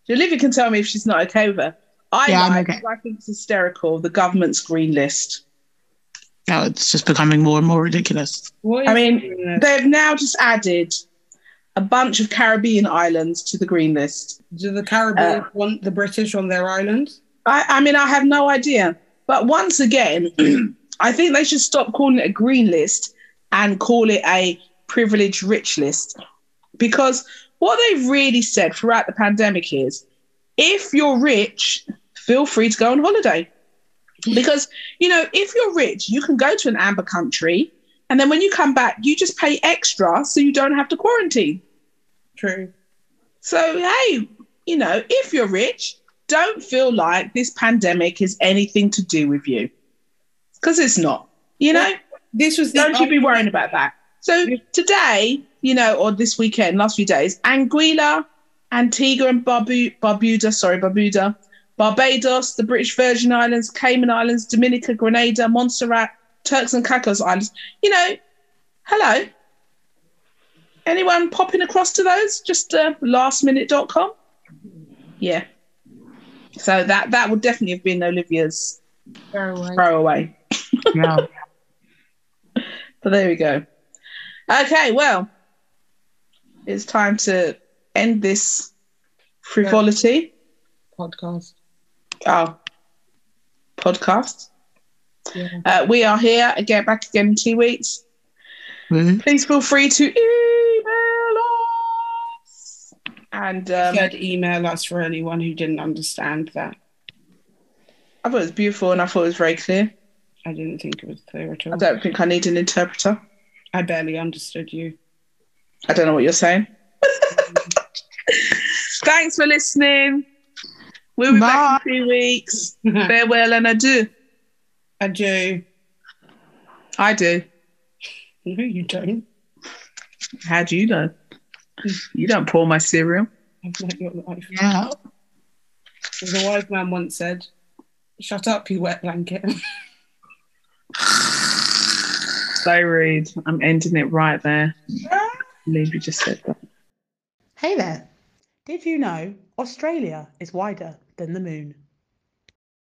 it. Olivia can tell me if she's not okay with her. I yeah, like, I'm okay. I think it's hysterical, the government's green list. Oh, it's just becoming more and more ridiculous. I mean, they've now just added a bunch of Caribbean islands to the green list. Do the Caribbean uh, want the British on their island? I, I mean, I have no idea. But once again, I think they should stop calling it a green list and call it a privileged rich list. Because what they've really said throughout the pandemic is, if you're rich, feel free to go on holiday. Because, you know, if you're rich, you can go to an amber country. And then when you come back, you just pay extra so you don't have to quarantine. True. So, hey, you know, if you're rich... don't feel like this pandemic is anything to do with you, because it's not, you know, this was, don't you be worrying about that. So today, you know, or this weekend, last few days, Anguilla, Antigua and Barbu- Barbuda, sorry, Barbuda, Barbados, the British Virgin Islands, Cayman Islands, Dominica, Grenada, Montserrat, Turks and Caicos Islands, you know, hello. Anyone popping across to those? Just uh, last minute dot com. Yeah. So that, that would definitely have been Olivia's throwaway. throwaway. Yeah. But there we go. Okay, well, it's time to end this frivolity. Podcast. Oh, podcast. Yeah. Uh, we are here again, back again in two weeks. Mm-hmm. Please feel free to email us. And um, said email us for anyone who didn't understand that. I thought it was beautiful, and I thought it was very clear. I didn't think it was clear at all. I don't think I need an interpreter. I barely understood you. I don't know what you're saying. Thanks for listening. We'll be Bye. back in two weeks. Farewell and adieu. Adieu. I do. No, you don't. How do you know? You don't pour my cereal. I've met your life. Yeah. As a wise man once said, shut up, you wet blanket. So rude. I'm ending it right there. I believe you just said that. Hey there. Did you know Australia is wider than the moon?